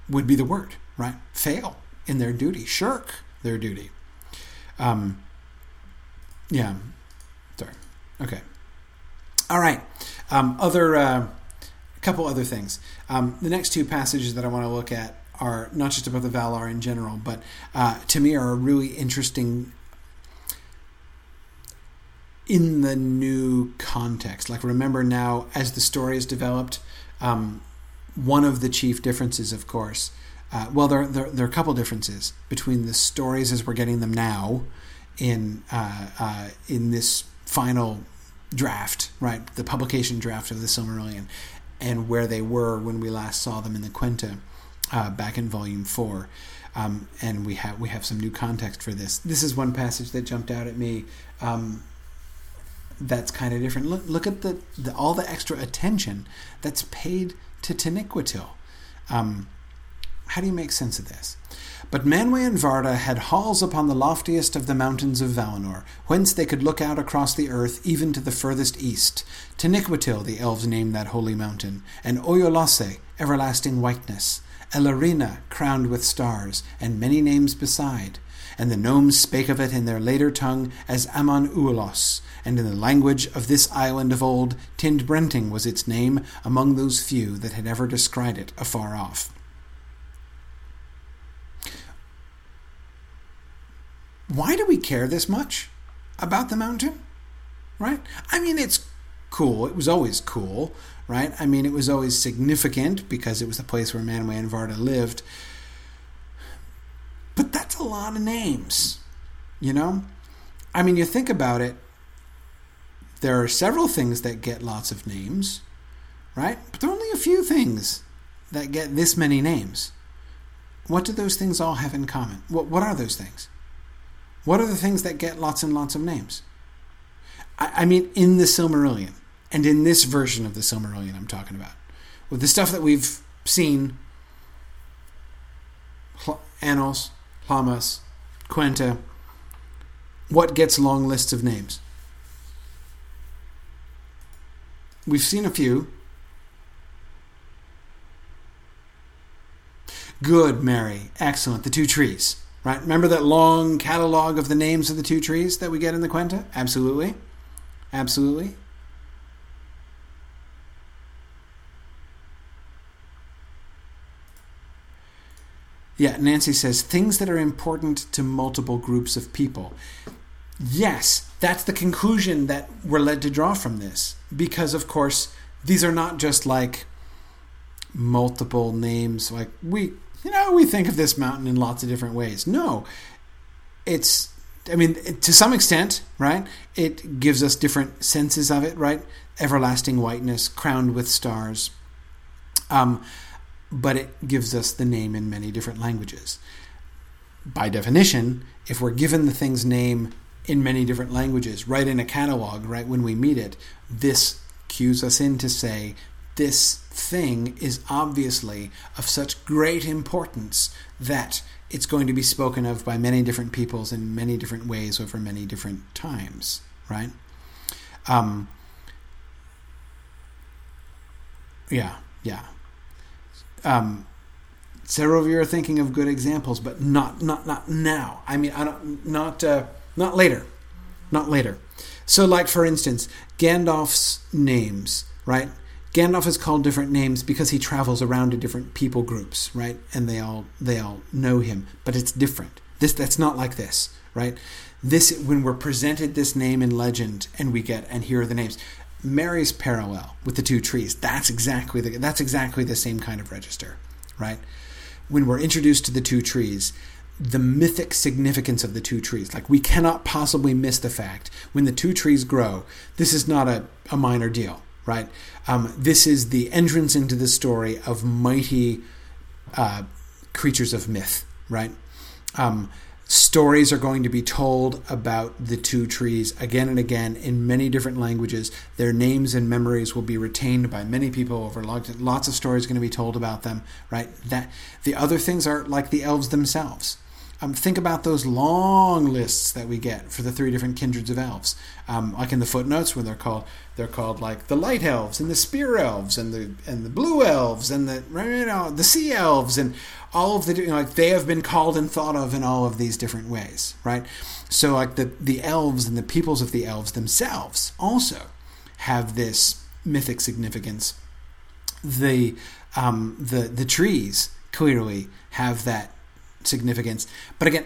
would be the word, right? Fail in their duty, shirk their duty. Okay. All right. Couple other things. The next two passages that I want to look at are not just about the Valar in general, but to me are a really interesting in the new context. Like, remember now, as the story is developed, one of the chief differences, of course, there are a couple differences between the stories as we're getting them now in this final draft, right? The publication draft of the Silmarillion, and where they were when we last saw them in the Quenta back in Volume 4. And we have some new context for this. This is one passage that jumped out at me that's kind of different. Look at all the extra attention that's paid to Taniquetil. How do you make sense of this? But Manwë and Varda had halls upon the loftiest of the mountains of Valinor, whence they could look out across the earth even to the furthest east. Taniquetil, the elves named that holy mountain, and Oyolase, everlasting whiteness, Elarina, crowned with stars, and many names beside. And the gnomes spake of it in their later tongue as Aman Uolos, and in the language of this island of old, Tindbrenting was its name among those few that had ever descried it afar off. Why do we care this much about the mountain, right? I mean, it's cool. It was always cool, right? I mean, it was always significant because it was the place where Manwë and Varda lived. But that's a lot of names, you know? I mean, you think about it, there are several things that get lots of names, right? But there are only a few things that get this many names. What do those things all have in common? What are those things? What are the things that get lots and lots of names? I mean, in the Silmarillion, and in this version of the Silmarillion I'm talking about, with the stuff that we've seen, Annals, Lhammas, Quenta, what gets long lists of names? We've seen a few. Good, Mary. Excellent. The two trees. Right? Remember that long catalog of the names of the two trees that we get in the Quenta? Absolutely. Absolutely. Yeah, Nancy says, things that are important to multiple groups of people. Yes, that's the conclusion that we're led to draw from this. Because, of course, these are not just like multiple names, like we think of this mountain in lots of different ways. No, to some extent, right? It gives us different senses of it, right? Everlasting whiteness, crowned with stars. But it gives us the name in many different languages. By definition, if we're given the thing's name in many different languages, right in a catalog, right when we meet it, this cues us in to say, this thing is obviously of such great importance that it's going to be spoken of by many different peoples in many different ways over many different times, right? Several of you are thinking of good examples, but not now. I mean, not later. So, like, for instance, Gandalf's names, right? Gandalf is called different names because he travels around to different people groups, right? And they all know him, but it's different. That's not like this, right? This, when we're presented this name in legend, and we get, and here are the names. Mary's parallel with the two trees. That's exactly the same kind of register, right? When we're introduced to the two trees, the mythic significance of the two trees. Like, we cannot possibly miss the fact when the two trees grow, this is not a minor deal. right? This is the entrance into the story of mighty creatures of myth, right? Stories are going to be told about the two trees again and again in many different languages. Their names and memories will be retained by many people over lots of stories going to be told about them, right? That the other things are like the elves themselves. Think about those long lists that we get for the three different kindreds of elves, like in the footnotes when they're called like the light elves and the spear elves and the blue elves and the sea elves and all of the, you know, like they have been called and thought of in all of these different ways, right? So like the elves and the peoples of the elves themselves also have this mythic significance. The trees clearly have that significance. But again,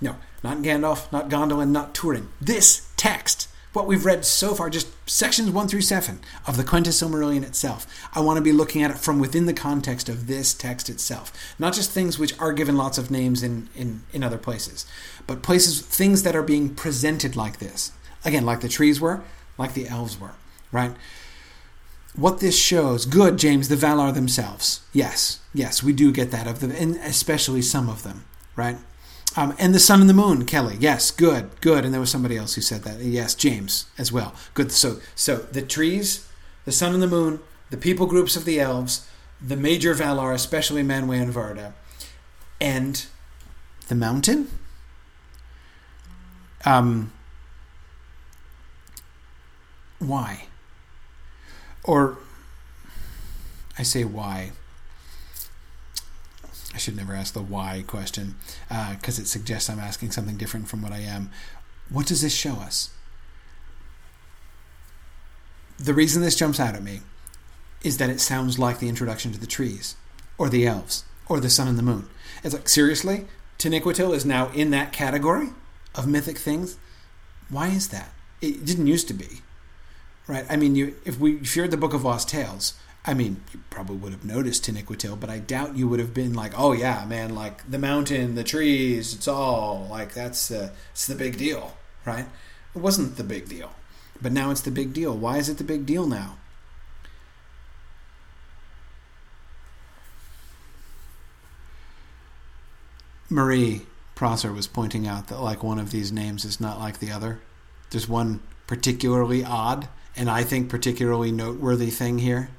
no, not Gandalf, not Gondolin, not Túrin. This text, what we've read so far, just sections 1-7 of the Quenta Silmarillion itself. I want to be looking at it from within the context of this text itself. Not just things which are given lots of names in other places, but things that are being presented like this. Again, like the trees were, like the elves were, right? What this shows, good, James, the Valar themselves. Yes, we do get that of them, and especially some of them, right? And the sun and the moon, Kelly. Yes, good. And there was somebody else who said that. Yes, James as well. Good. So the trees, the sun and the moon, the people groups of the elves, the major Valar, especially Manwë and Varda, and the mountain. Why? Or, I say why. I should never ask the why question, because it suggests I'm asking something different from what I am. What does this show us? The reason this jumps out at me is that it sounds like the introduction to the trees, or the elves, or the sun and the moon. It's like, seriously? Taniquetil is now in that category of mythic things? Why is that? It didn't used to be. Right, I mean, if you read the Book of Lost Tales, I mean, you probably would have noticed Taniquetil, but I doubt you would have been like, oh yeah, man, like the mountain, the trees, it's all, like it's the big deal, right? It wasn't the big deal, but now it's the big deal. Why is it the big deal now? Marie Prosser was pointing out that like one of these names is not like the other. There's one particularly odd, and I think particularly noteworthy thing here.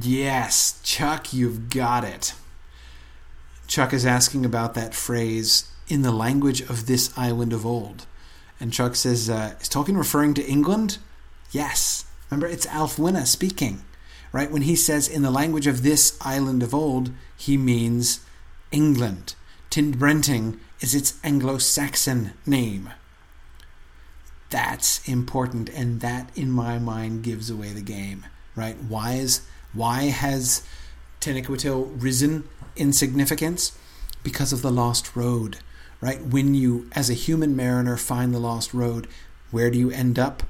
Yes, Chuck, you've got it. Chuck is asking about that phrase, in the language of this island of old. And Chuck says, is Tolkien referring to England? Yes. Remember, it's Ælfwine speaking, right? When he says, in the language of this island of old, he means England. Tindbrenting is its Anglo-Saxon name. That's important, and that, in my mind, gives away the game, right? Why has Taniquetil risen in significance? Because of the Lost Road, right? When you, as a human mariner, find the Lost Road, where do you end up?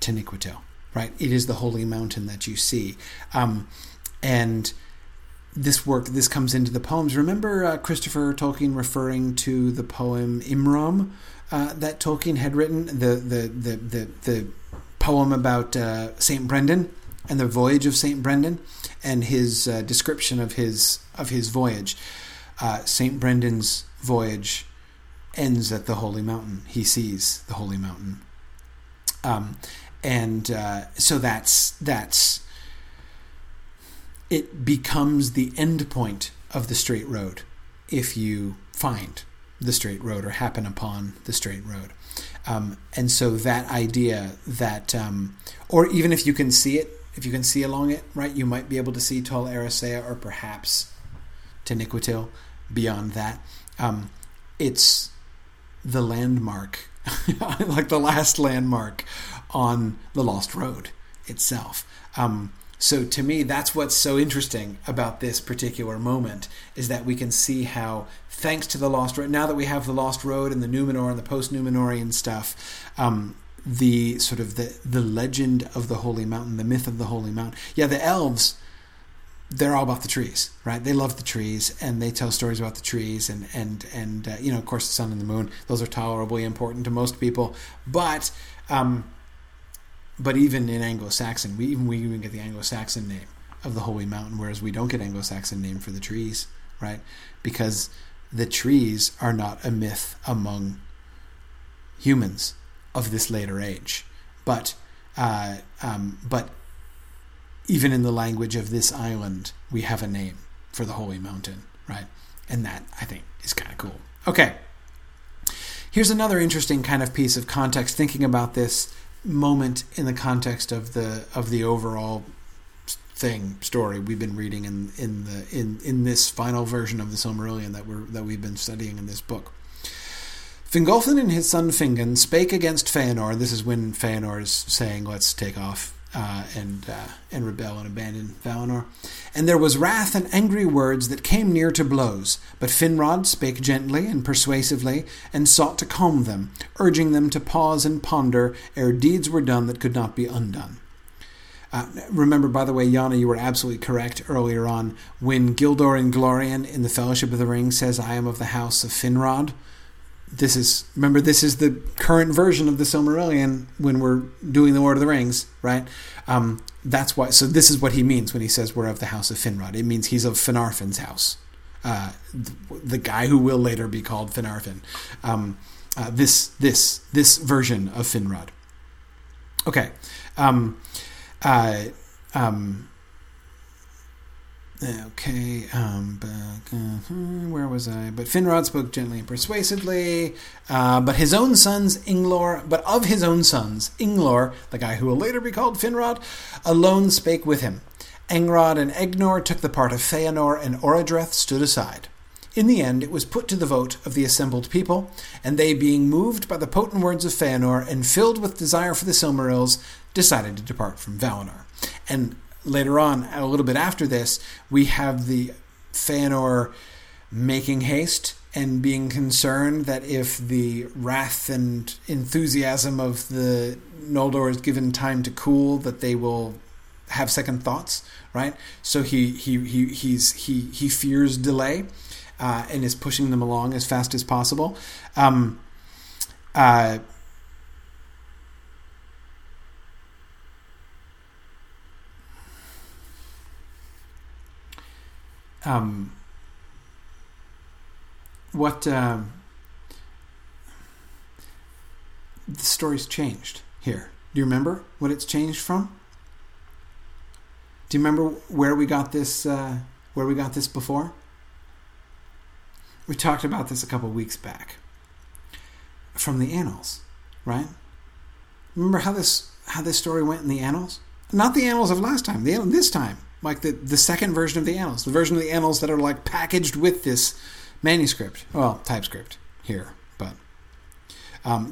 Taniquetil, right? It is the holy mountain that you see. And this comes into the poems. Remember Christopher Tolkien referring to the poem Imram that Tolkien had written, the poem about St. Brendan and the voyage of St. Brendan and his description of his voyage. St. Brendan's voyage ends at the Holy Mountain. He sees the Holy Mountain, so that's. It becomes the end point of the straight road if you find the straight road or happen upon the straight road. And so that idea that, or even if you can see it, if you can see along it, right, you might be able to see Tol Eressëa or perhaps Taniquetil beyond that. It's the landmark, like the last landmark on the Lost Road itself. So to me, that's what's so interesting about this particular moment is that we can see how, thanks to the Lost Road, now that we have the Lost Road and the Numenor and the post-Numenorian stuff, the sort of the legend of the Holy Mountain, the myth of the Holy Mountain. Yeah, the elves, they're all about the trees, right? They love the trees, and they tell stories about the trees, and you know, of course, the sun and the moon. Those are tolerably important to most people, but even in Anglo-Saxon, we even get the Anglo-Saxon name of the Holy Mountain, whereas we don't get Anglo-Saxon name for the trees, right? Because the trees are not a myth among humans of this later age, but even in the language of this island, we have a name for the Holy Mountain, right? And that, I think, is kind of cool. Okay. Here's another interesting kind of piece of context, thinking about this moment in the context of the overall story we've been reading in this final version of the Silmarillion that we've been studying in this book. Fingolfin and his son Fingon spake against Fëanor. This is when Fëanor is saying, "Let's take off." And rebel and abandon Valinor. And there was wrath and angry words that came near to blows, but Finrod spake gently and persuasively, and sought to calm them, urging them to pause and ponder ere deeds were done that could not be undone. Remember, by the way, Yana, you were absolutely correct earlier on when Gildor and Glorian in the Fellowship of the Ring says, "I am of the house of Finrod." This is the current version of the Silmarillion when we're doing the Lord of the Rings, right? That's why. So this is what he means when he says we're of the house of Finrod. It means he's of Finarfin's house, the guy who will later be called Finarfin. This version of Finrod. Okay. Where was I? But Finrod spoke gently and persuasively, but of his own sons, Inglor, the guy who will later be called Finrod, alone spake with him. Angrod and Egnor took the part of Fëanor, and Oradreth stood aside. In the end, it was put to the vote of the assembled people, and they, being moved by the potent words of Fëanor, and filled with desire for the Silmarils, decided to depart from Valinor. And later on, a little bit after this, we have the Fëanor making haste and being concerned that if the wrath and enthusiasm of the Noldor is given time to cool, that they will have second thoughts, right? So he fears delay and is pushing them along as fast as possible. The story's changed here. Do you remember what it's changed from? Do you remember where we got this before? We talked about this a couple weeks back. From the annals, right? Remember how this story went in the annals? Not the annals of last time. This time. Like the second version of the annals, the version of the annals that are like packaged with this manuscript, well, typescript here, but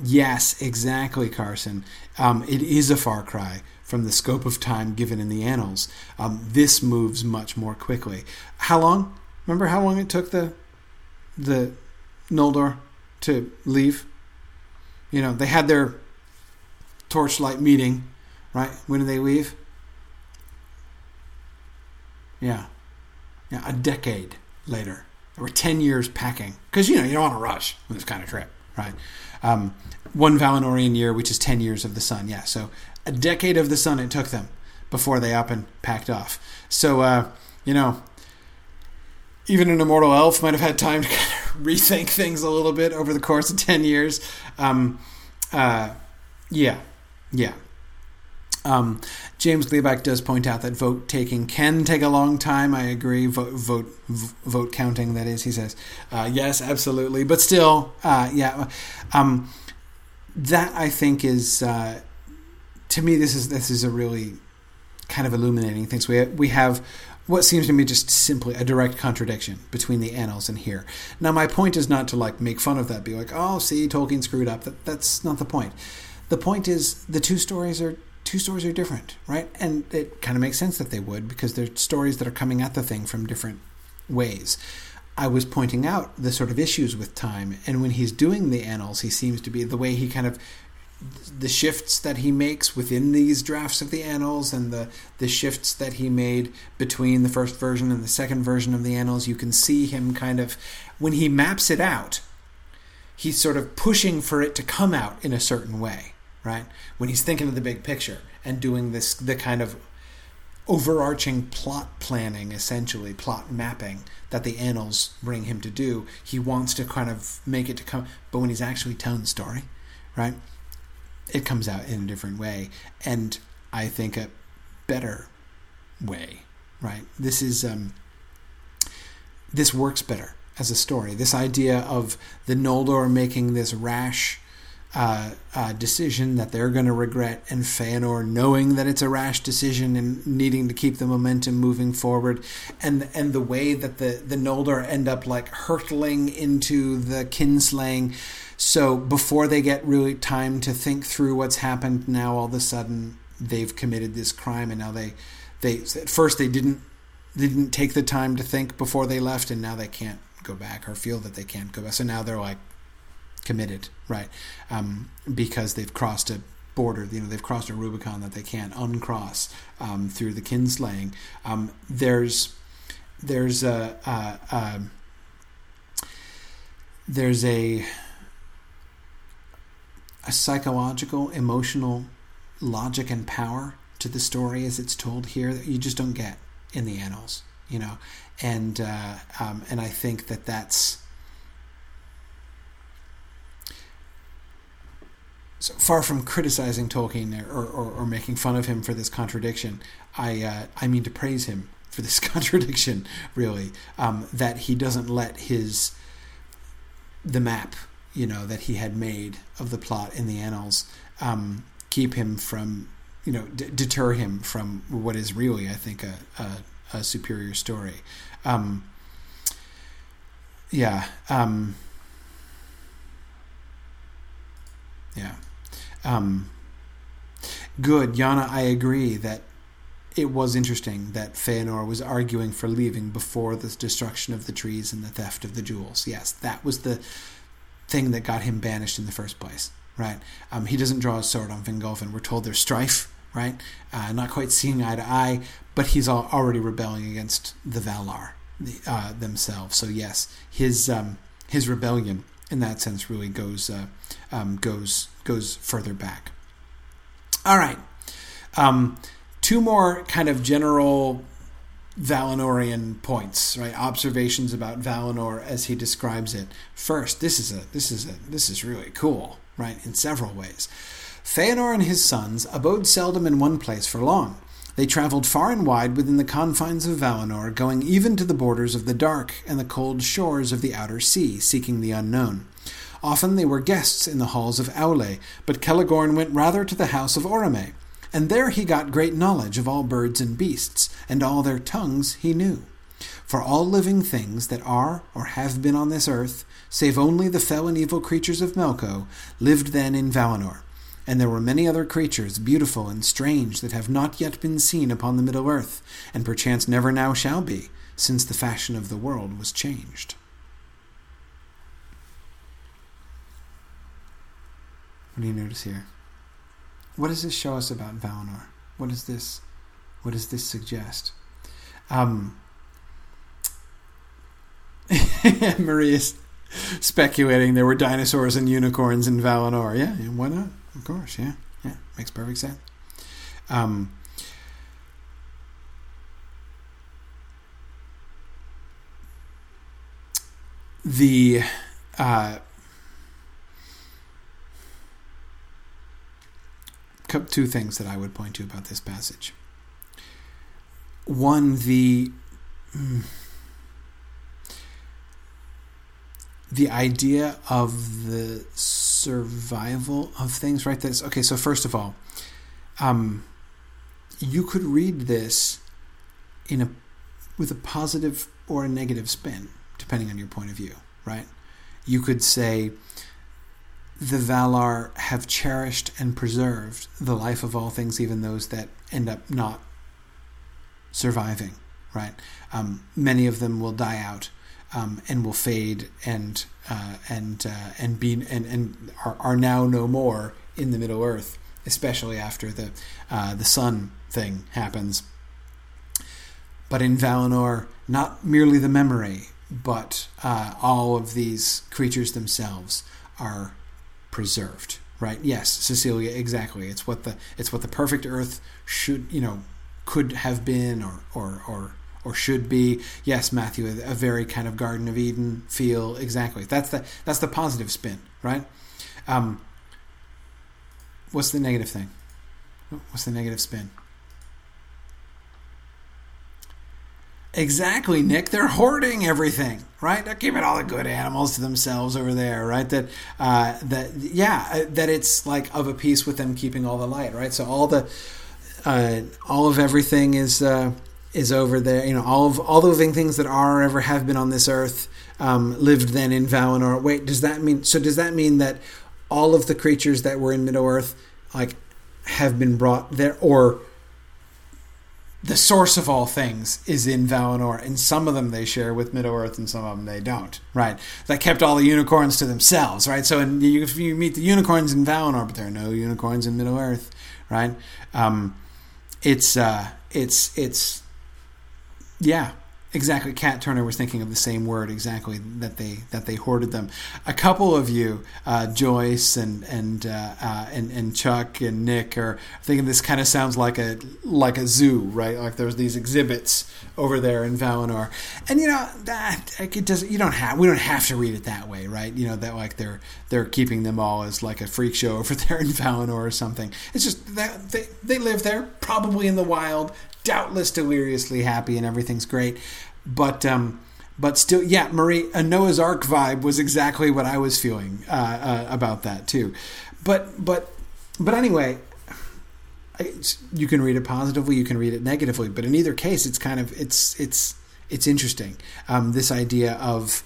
yes, exactly, Carson. It is a far cry from the scope of time given in the annals. This moves much more quickly. How long? Remember how long it took the Noldor to leave? You know, they had their torchlight meeting, right? When did they leave? Yeah, a decade later. There were 10 years packing. Because, you know, you don't want to rush on this kind of trip, right? One Valinorian year, which is 10 years of the sun. Yeah, so a decade of the sun it took them before they up and packed off. So, you know, even an immortal elf might have had time to kind of rethink things a little bit over the course of 10 years. James Gleabach does point out that vote taking can take a long time. I agree. Vote counting, that is, he says. Yes, absolutely. But still, that I think is, to me, this is a really kind of illuminating thing. So we have what seems to me just simply a direct contradiction between the annals and here. Now, my point is not to like make fun of that, be like, oh, see, Tolkien screwed up. That's not the point. The point is the two stories are different, right? And it kind of makes sense that they would, because they're stories that are coming at the thing from different ways. I was pointing out the sort of issues with time, and when he's doing the annals, he seems to be the way he kind of the shifts that he makes within these drafts of the annals, and the shifts that he made between the first version and the second version of the annals, you can see him kind of, when he maps it out, he's sort of pushing for it to come out in a certain way, right? When he's thinking of the big picture and doing this, the kind of overarching plot planning, essentially, plot mapping that the annals bring him to do, he wants to kind of make it to come, but when he's actually telling the story, right, it comes out in a different way, and I think a better way, right? This is, this works better as a story. This idea of the Noldor making this rash decision that they're going to regret, and Fëanor knowing that it's a rash decision and needing to keep the momentum moving forward, and the way that the Noldor end up like hurtling into the kinslaying. So before they get really time to think through what's happened, now all of a sudden they've committed this crime, and now they at first they didn't take the time to think before they left, and now they can't go back or feel that they can't go back. So now they're like committed, right? Because they've crossed a border, you know, they've crossed a Rubicon that they can't uncross through the kinslaying. There's a psychological, emotional logic and power to the story as it's told here that you just don't get in the annals, you know, and I think that that's so far from criticizing Tolkien or making fun of him for this contradiction. I mean to praise him for this contradiction, really, that he doesn't let the map, you know, that he had made of the plot in the annals, keep him from, you know, deter him from what is really, I think, a superior story. Good, Yana, I agree that it was interesting that Fëanor was arguing for leaving before the destruction of the trees and the theft of the jewels. Yes, that was the thing that got him banished in the first place, right? He doesn't draw his sword on Fingolfin. We're told there's strife, right? Not quite seeing eye to eye, but he's already rebelling against the Valar themselves. So yes, his rebellion in that sense really goes further back. All right, two more kind of general Valinorian points, right? Observations about Valinor as he describes it. First, this is really cool, right? In several ways. Fëanor and his sons abode seldom in one place for long. They traveled far and wide within the confines of Valinor, going even to the borders of the dark and the cold shores of the outer sea, seeking the unknown. Often they were guests in the halls of Aulë, but Celegorn went rather to the house of Oromë, and there he got great knowledge of all birds and beasts, and all their tongues he knew. For all living things that are or have been on this earth, save only the fell and evil creatures of Melko, lived then in Valinor. And there were many other creatures, beautiful and strange, that have not yet been seen upon the middle earth, and perchance never now shall be, since the fashion of the world was changed. What do you notice here? What does this show us about Valinor? What does this suggest? Maria's speculating there were dinosaurs and unicorns in Valinor. Yeah, why not? Of course, yeah. Makes perfect sense. Two things that I would point to about this passage. One, the idea of the survival of things, right? That's okay. So first of all, you could read this with a positive or a negative spin, depending on your point of view, right? You could say, the Valar have cherished and preserved the life of all things, even those that end up not surviving, right? Many of them will die out and will fade and be and are now no more in the Middle Earth, especially after the sun thing happens. But in Valinor, not merely the memory, but all of these creatures themselves are preserved, right? Yes, Cecilia, exactly. It's what the perfect Earth should, could have been or should be. Yes, Matthew, a very kind of Garden of Eden feel. Exactly. That's the positive spin, right? What's the negative thing? What's the negative spin? Exactly, Nick. They're hoarding everything, right? They're keeping all the good animals to themselves over there, right? That it's like of a piece with them keeping all the light, right? So all of everything is over there. All the living things that are or ever have been on this earth lived then in Valinor. Wait, does that mean that all of the creatures that were in Middle Earth have been brought there, or the source of all things is in Valinor, and some of them they share with Middle-earth and some of them they don't, right? They kept all the unicorns to themselves, right? So if you meet the unicorns in Valinor, but there are no unicorns in Middle-earth, right? Yeah, exactly. Kat Turner was thinking of the same word, exactly, that they hoarded them. A couple of you, Joyce and Chuck and Nick, are thinking this kind of sounds like a zoo, right? Like there's these exhibits over there in Valinor, and we don't have to read it that way, right? That they're keeping them all as like a freak show over there in Valinor or something. It's just that they live there, probably in the wild. Doubtless deliriously happy and everything's great, but still, yeah, Marie, a Noah's Ark vibe was exactly what I was feeling about that too. But anyway, you can read it positively, you can read it negatively, but in either case, it's kind of it's interesting. This idea of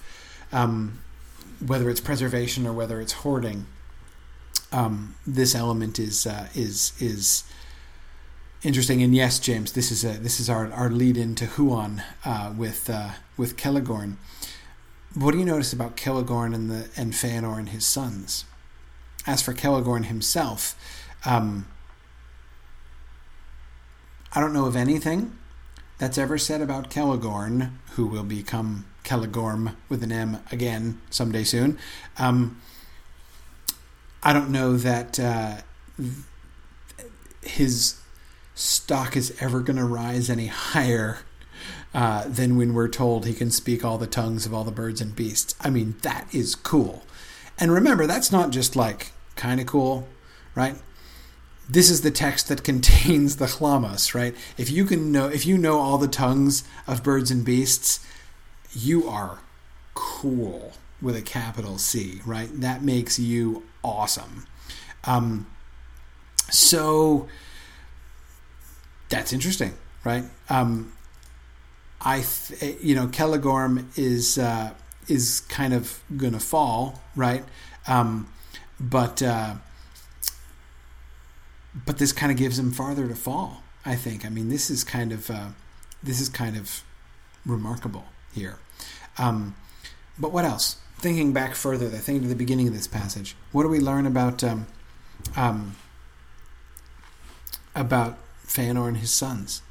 whether it's preservation or whether it's hoarding, this element is interesting. And yes, James, this is our lead into Huon with Celegorn. What do you notice about Celegorn and Fëanor and his sons? As for Celegorn himself, I don't know of anything that's ever said about Celegorn, who will become Celegorm with an M again someday soon. I don't know that his stock is ever going to rise any higher than when we're told he can speak all the tongues of all the birds and beasts. I mean, that is cool. And remember, that's not just kind of cool, right? This is the text that contains the Lhammas, right? If you know all the tongues of birds and beasts, you are cool with a capital C, right? That makes you awesome. That's interesting, right? Celegorm is kind of gonna fall, right? But this kind of gives him farther to fall, I think. I mean, this is kind of remarkable here. But what else? Thinking back further, I think to the beginning of this passage, what do we learn about Fëanor and his sons?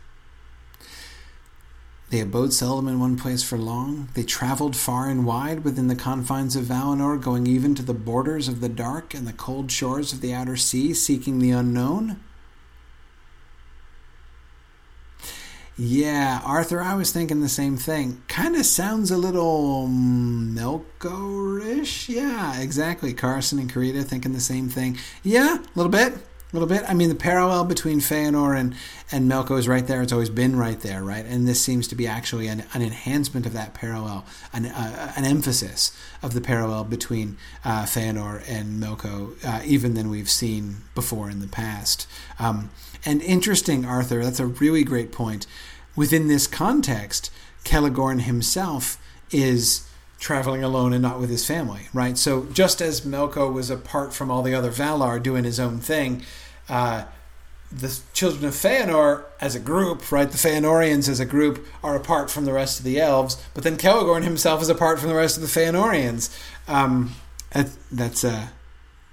They abode seldom in one place for long. They travelled far and wide within the confines of Valinor, going even to the borders of the dark and the cold shores of the outer sea, seeking the unknown. Yeah, Arthur, I was thinking the same thing. Kind of sounds a little Melkor-ish. Yeah, exactly. Carson and Karita thinking the same thing. Yeah, a little bit. I mean, the parallel between Fëanor and Melko is right there. It's always been right there, right? And this seems to be actually an enhancement of that parallel, an emphasis of the parallel between Fëanor and Melko, even than we've seen before in the past. And interesting, Arthur, that's a really great point. Within this context, Celegorn himself is traveling alone and not with his family, right? So just as Melko was apart from all the other Valar doing his own thing, the children of Fëanor as a group, right, the Fëanorians as a group are apart from the rest of the elves, but then Celegorn himself is apart from the rest of the Fëanorians. That's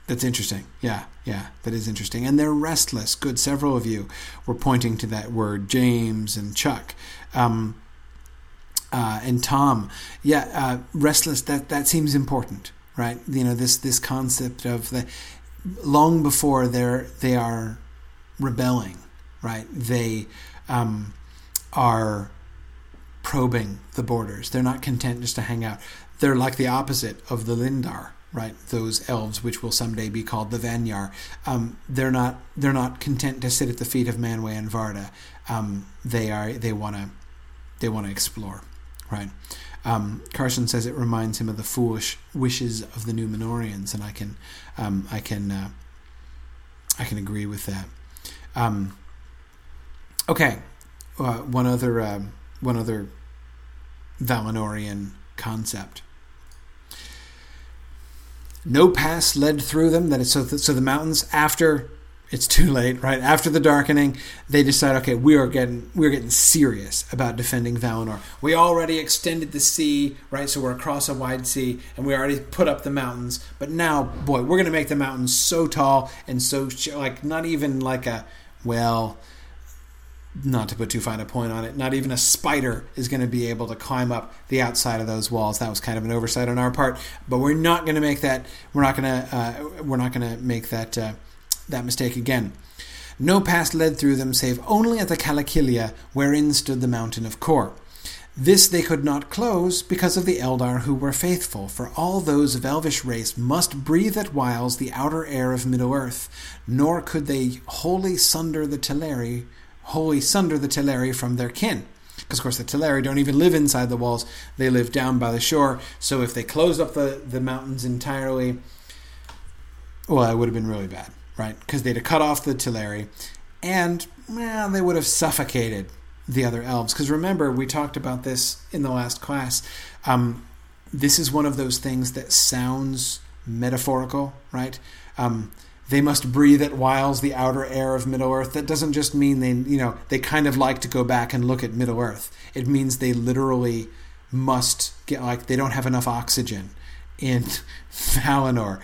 That's interesting. Yeah, that is interesting. And they're restless. Good, several of you were pointing to that word, James and Chuck. And Tom, restless, that seems important, right? You know, this concept of the long before they are rebelling, right? They are probing the borders. They're not content just to hang out. They're like the opposite of the Lindar, right? Those elves, which will someday be called the Vanyar. They're not content to sit at the feet of Manwë and Varda. They want to explore. Right. Carson says it reminds him of the foolish wishes of the Numenorians, and I can agree with that. Okay, one other Valinorian concept. No pass led through them. That is so the mountains after. It's too late, right? After the darkening, they decide, okay, we're getting serious about defending Valinor. We already extended the sea, right? So we're across a wide sea, and we already put up the mountains. But now, boy, we're going to make the mountains so tall and so, like, not even like a, well, not to put too fine a point on it, not even a spider is going to be able to climb up the outside of those walls. That was kind of an oversight on our part, but we're not going to make that. We're not going to make that. That mistake again. No pass led through them save only at the Callacilia, wherein stood the mountain of Kor. This they could not close because of the Eldar who were faithful, for all those of elvish race must breathe at whiles the outer air of Middle-earth, nor could they wholly sunder the Teleri from their kin. Because, of course, the Teleri don't even live inside the walls, they live down by the shore, so if they closed up the mountains entirely, well, it would have been really bad. Right, because they'd have cut off the Teleri, and they would have suffocated the other elves. Because remember, we talked about this in the last class. This is one of those things that sounds metaphorical, right? They must breathe at whiles the outer air of Middle-earth. That doesn't just mean they kind of like to go back and look at Middle-earth. It means they literally must get, like, they don't have enough oxygen in Valinor.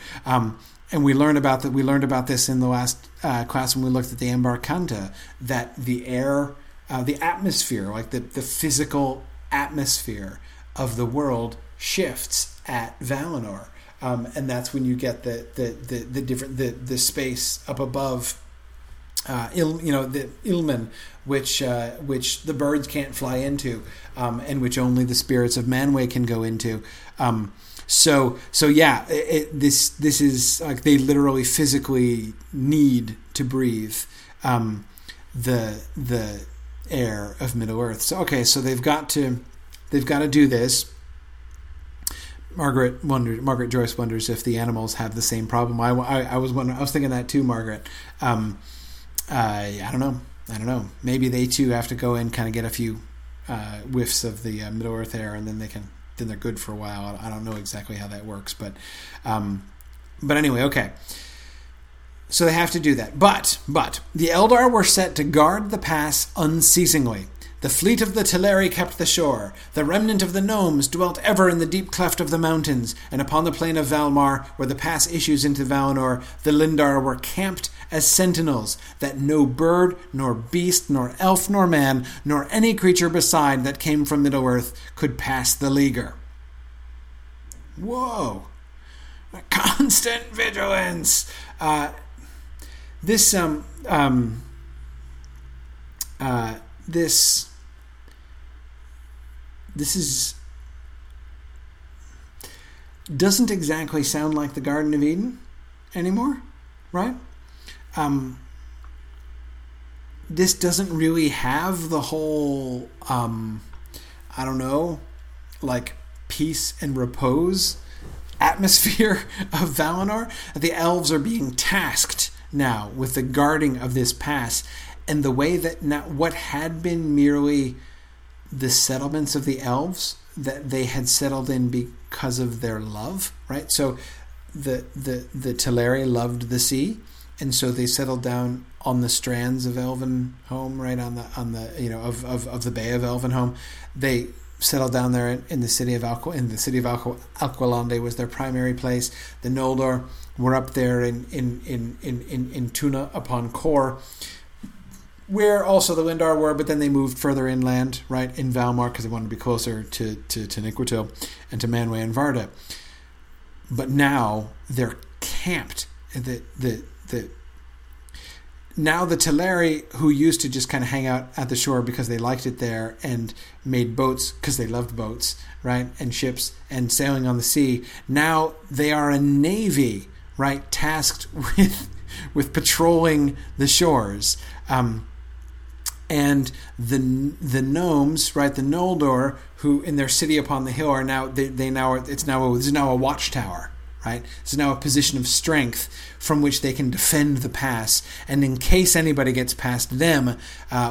And we learned about this in the last class when we looked at the Embarkanta, that the air, the atmosphere, like the physical atmosphere of the world shifts at Valinor, and that's when you get the different the space up above, the Ilmen, which the birds can't fly into, and which only the spirits of Manwë can go into. This is like they literally physically need to breathe the air of Middle-earth. So okay, so they've got to do this. Margaret Joyce wonders if the animals have the same problem. I was thinking that too, Margaret. I don't know. Maybe they too have to go in, kind of get a few whiffs of the Middle-earth air, and then they can. Then they're good for a while. I don't know exactly how that works, but anyway, okay. So they have to do that. But the Eldar were set to guard the pass unceasingly. The fleet of the Teleri kept the shore. The remnant of the gnomes dwelt ever in the deep cleft of the mountains, and upon the plain of Valmar, where the pass issues into Valinor, the Lindar were camped as sentinels, that no bird, nor beast, nor elf, nor man, nor any creature beside that came from Middle-earth could pass the leaguer. Whoa! A constant vigilance! This doesn't exactly sound like the Garden of Eden anymore, right? This doesn't really have the whole, peace and repose atmosphere of Valinor. The elves are being tasked now with the guarding of this pass, and the way that now what had been merely the settlements of the elves, that they had settled in because of their love, right? So the Teleri loved the sea, and so they settled down on the strands of Elvenhome, right on the of the Bay of Elvenhome. They settled down there in the city of Alqualondë was their primary place. The Noldor were up there in Tuna upon Kor, where also the Lindar were, but then they moved further inland, right, in Valmar, because they wanted to be closer to Taniquetil and to Manwë and Varda. But now they're camped. Now the Teleri, who used to just kind of hang out at the shore because they liked it there and made boats because they loved boats, right, and ships and sailing on the sea, now they are a navy, right, tasked with patrolling the shores. And the gnomes, right, the Noldor, who in their city upon the hill are now it's now a watchtower, right? It's now a position of strength from which they can defend the pass. And in case anybody gets past them,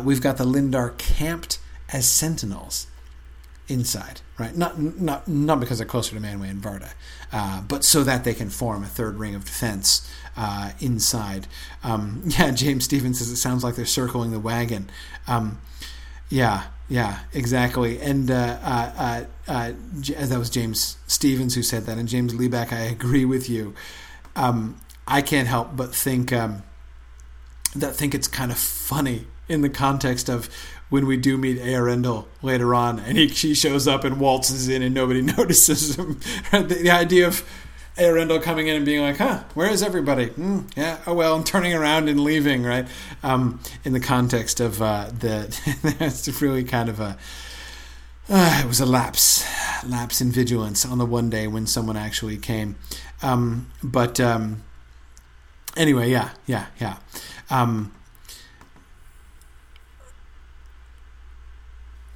we've got the Lindar camped as sentinels inside, right? Not because they're closer to Manwë and Varda, but so that they can form a third ring of defense inside. James Stevens says it sounds like they're circling the wagon. Yeah, exactly. And that was James Stevens who said that. And James Lieback, I agree with you. I can't help but think that it's kind of funny in the context of when we do meet Eärendil later on, and she shows up and waltzes in and nobody notices him. The idea of Eärendil coming in and being like, huh, where is everybody? And turning around and leaving, right? In the context of that's really kind of a, it was a lapse in vigilance on the one day when someone actually came. Anyway, yeah.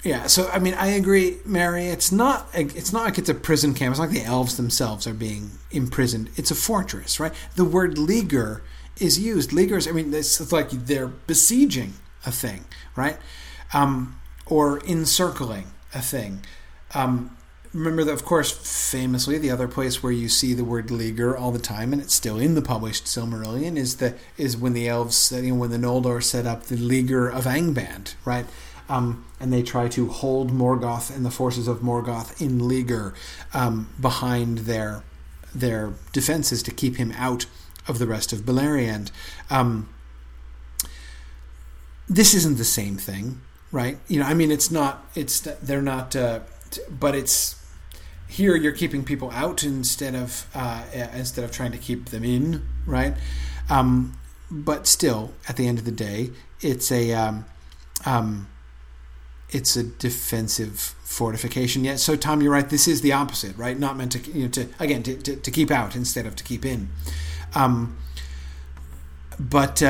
Yeah, so I mean, I agree, Mary. It's not like it's a prison camp. It's not like the elves themselves are being imprisoned. It's a fortress, right? The word "leaguer" is used. Leaguers, I mean, it's like they're besieging a thing, right? Or encircling a thing. Remember that, of course, famously, the other place where you see the word "leaguer" all the time, and it's still in the published Silmarillion, is when the elves, when the Noldor set up the Leaguer of Angband, right? And they try to hold Morgoth and the forces of Morgoth in leaguer behind their defenses to keep him out of the rest of Beleriand. This isn't the same thing, right? But it's here you're keeping people out instead of trying to keep them in, right? But still, at the end of the day, it's a defensive fortification. Yeah, so Tom, you're right. This is the opposite, right? Not meant to, to keep out instead of to keep in. But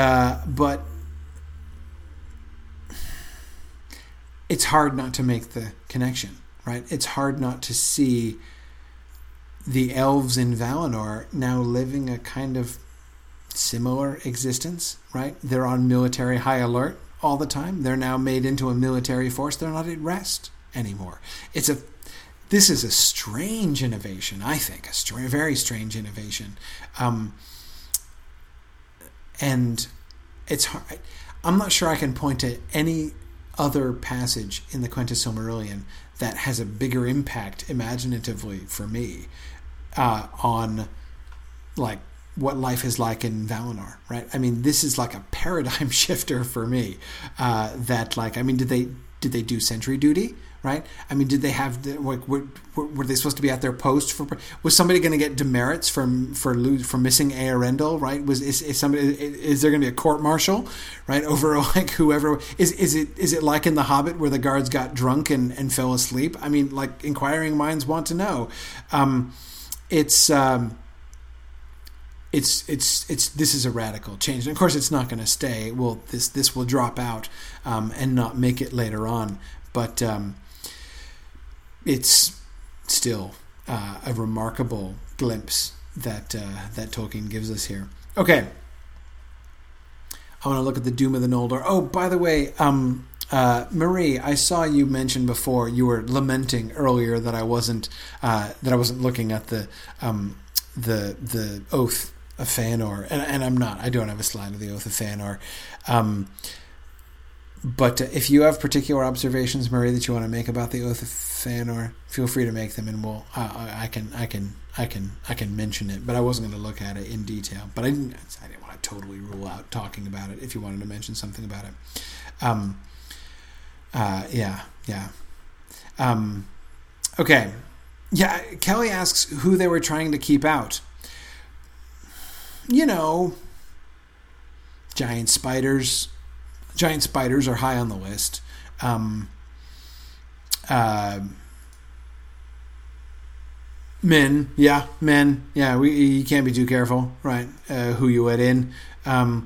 it's hard not to make the connection, right? It's hard not to see the elves in Valinor now living a kind of similar existence, right? They're on military high alert all the time. They're now made into a military force. They're not at rest anymore. This is a strange innovation, I think, very strange innovation. And it's hard. I'm not sure I can point to any other passage in the Quenta Silmarillion that has a bigger impact imaginatively for me on what life is like in Valinor, right? I mean, this is like a paradigm shifter for me. Did they do sentry duty, right? I mean, did they have were they supposed to be at their post was somebody going to get demerits for missing Eärendil, right? Is there going to be a court martial, right? Over whoever is it like in The Hobbit where the guards got drunk and fell asleep? I mean, inquiring minds want to know. This is a radical change, and of course it's not going to stay. Well, this will drop out and not make it later on, but it's still a remarkable glimpse that Tolkien gives us here. Okay, I want to look at the Doom of the Noldor. Oh, by the way, Marie, I saw you mention before, you were lamenting earlier that I wasn't looking at the Oath of Fëanor, and I'm not. I don't have a slide of the Oath of Fëanor. But if you have particular observations, Marie, that you want to make about the Oath of Fëanor, feel free to make them, and we'll I can mention it. But I wasn't going to look at it in detail. But I didn't want to totally rule out talking about it. If you wanted to mention something about it, okay, yeah. Kelly asks who they were trying to keep out. You know, giant spiders. Giant spiders are high on the list. Men. Yeah, you can't be too careful, right? Who you let in. Because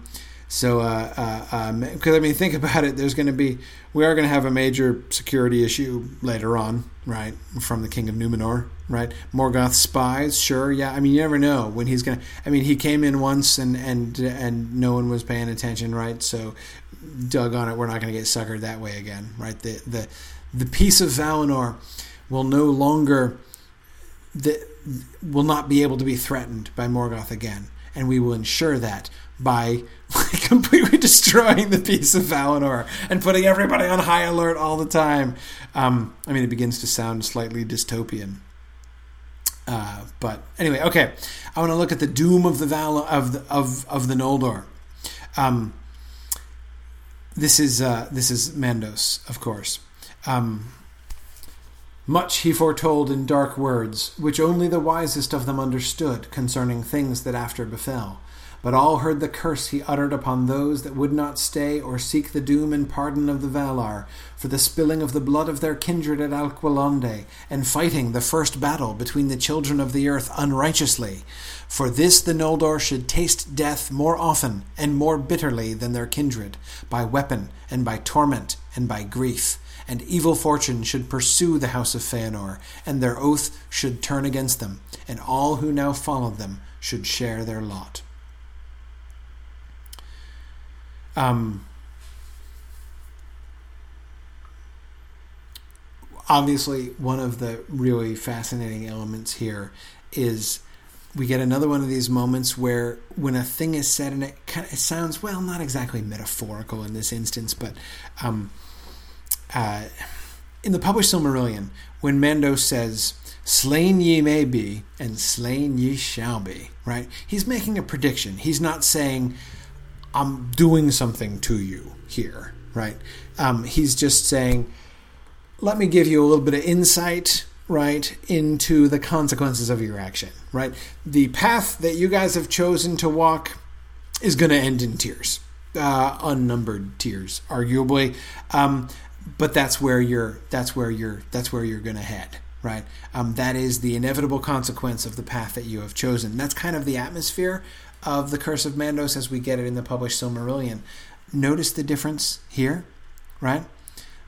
I mean, think about it. We are going to have a major security issue later on, right? From the King of Numenor, right? Morgoth spies, sure, yeah. I mean, you never know when he's going to. I mean, he came in once and no one was paying attention, right? So, doggone it, we're not going to get suckered that way again, right? The peace of Valinor will no longer will not be able to be threatened by Morgoth again, and we will ensure that by completely destroying the peace of Valinor and putting everybody on high alert all the time. I mean, it begins to sound slightly dystopian. But anyway, okay. I want to look at the doom of the of the Noldor. This is Mandos, of course. Much he foretold in dark words, which only the wisest of them understood concerning things that after befell. But all heard the curse he uttered upon those that would not stay or seek the doom and pardon of the Valar, for the spilling of the blood of their kindred at Alqualondë, and fighting the first battle between the children of the earth unrighteously. For this the Noldor should taste death more often and more bitterly than their kindred, by weapon and by torment and by grief. And evil fortune should pursue the house of Fëanor, and their oath should turn against them, and all who now followed them should share their lot. Obviously, one of the really fascinating elements here is we get another one of these moments where when a thing is said, and it sounds, well, not exactly metaphorical in this instance, but in the published Silmarillion, when Mando says, slain ye may be, and slain ye shall be, right? He's making a prediction. He's not saying, I'm doing something to you here, right? He's just saying, let me give you a little bit of insight, right, into the consequences of your action, right? The path that you guys have chosen to walk is going to end in tears, unnumbered tears, arguably. But that's where you're going to head, right? That is the inevitable consequence of the path that you have chosen. That's kind of the atmosphere of the Curse of Mandos as we get it in the published Silmarillion. Notice the difference here, right?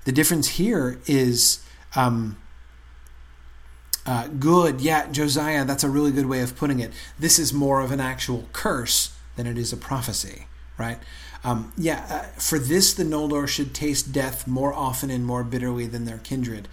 The difference here is good. Yeah, Josiah, that's a really good way of putting it. This is more of an actual curse than it is a prophecy, right? For this the Noldor should taste death more often and more bitterly than their kindred.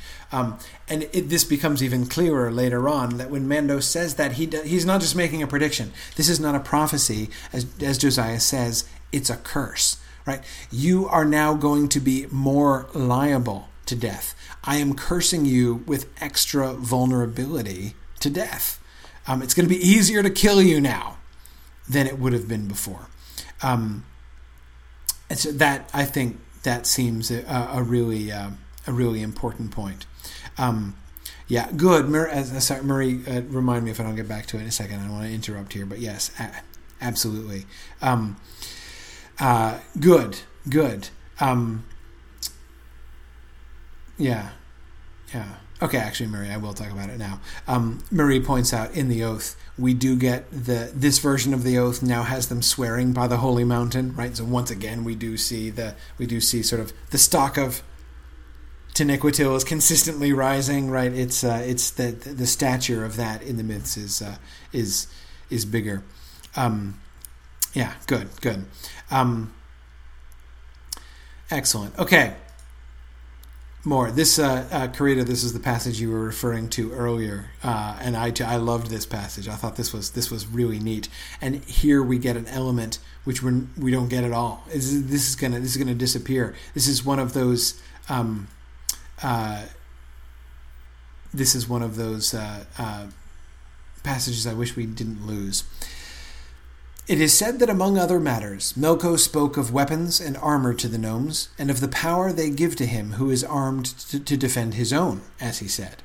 This becomes even clearer later on, that when Mando says that, he's not just making a prediction. This is not a prophecy. As Josiah says, it's a curse, right? You are now going to be more liable to death. I am cursing you with extra vulnerability to death. It's going to be easier to kill you now than it would have been before. And so that, I think, that seems a really important point. Good. Marie, remind me if I don't get back to it in a second. I don't want to interrupt here, but yes, absolutely. Good. Okay, actually, Marie, I will talk about it now. Marie points out in the oath, we do get this version of the oath now has them swearing by the holy mountain, right? So once again, we do see sort of the stock of Taniquetil is consistently rising, right? It's the stature of that in the myths is bigger. Good. Excellent. Okay. more. This, Karita, this is the passage you were referring to earlier, and I loved this passage. I thought this was really neat. And here we get an element which we don't get at all. This is gonna disappear. This is one of those. Passages I wish we didn't lose. It is said that among other matters, Melko spoke of weapons and armor to the gnomes, and of the power they give to him who is armed to defend his own, as he said.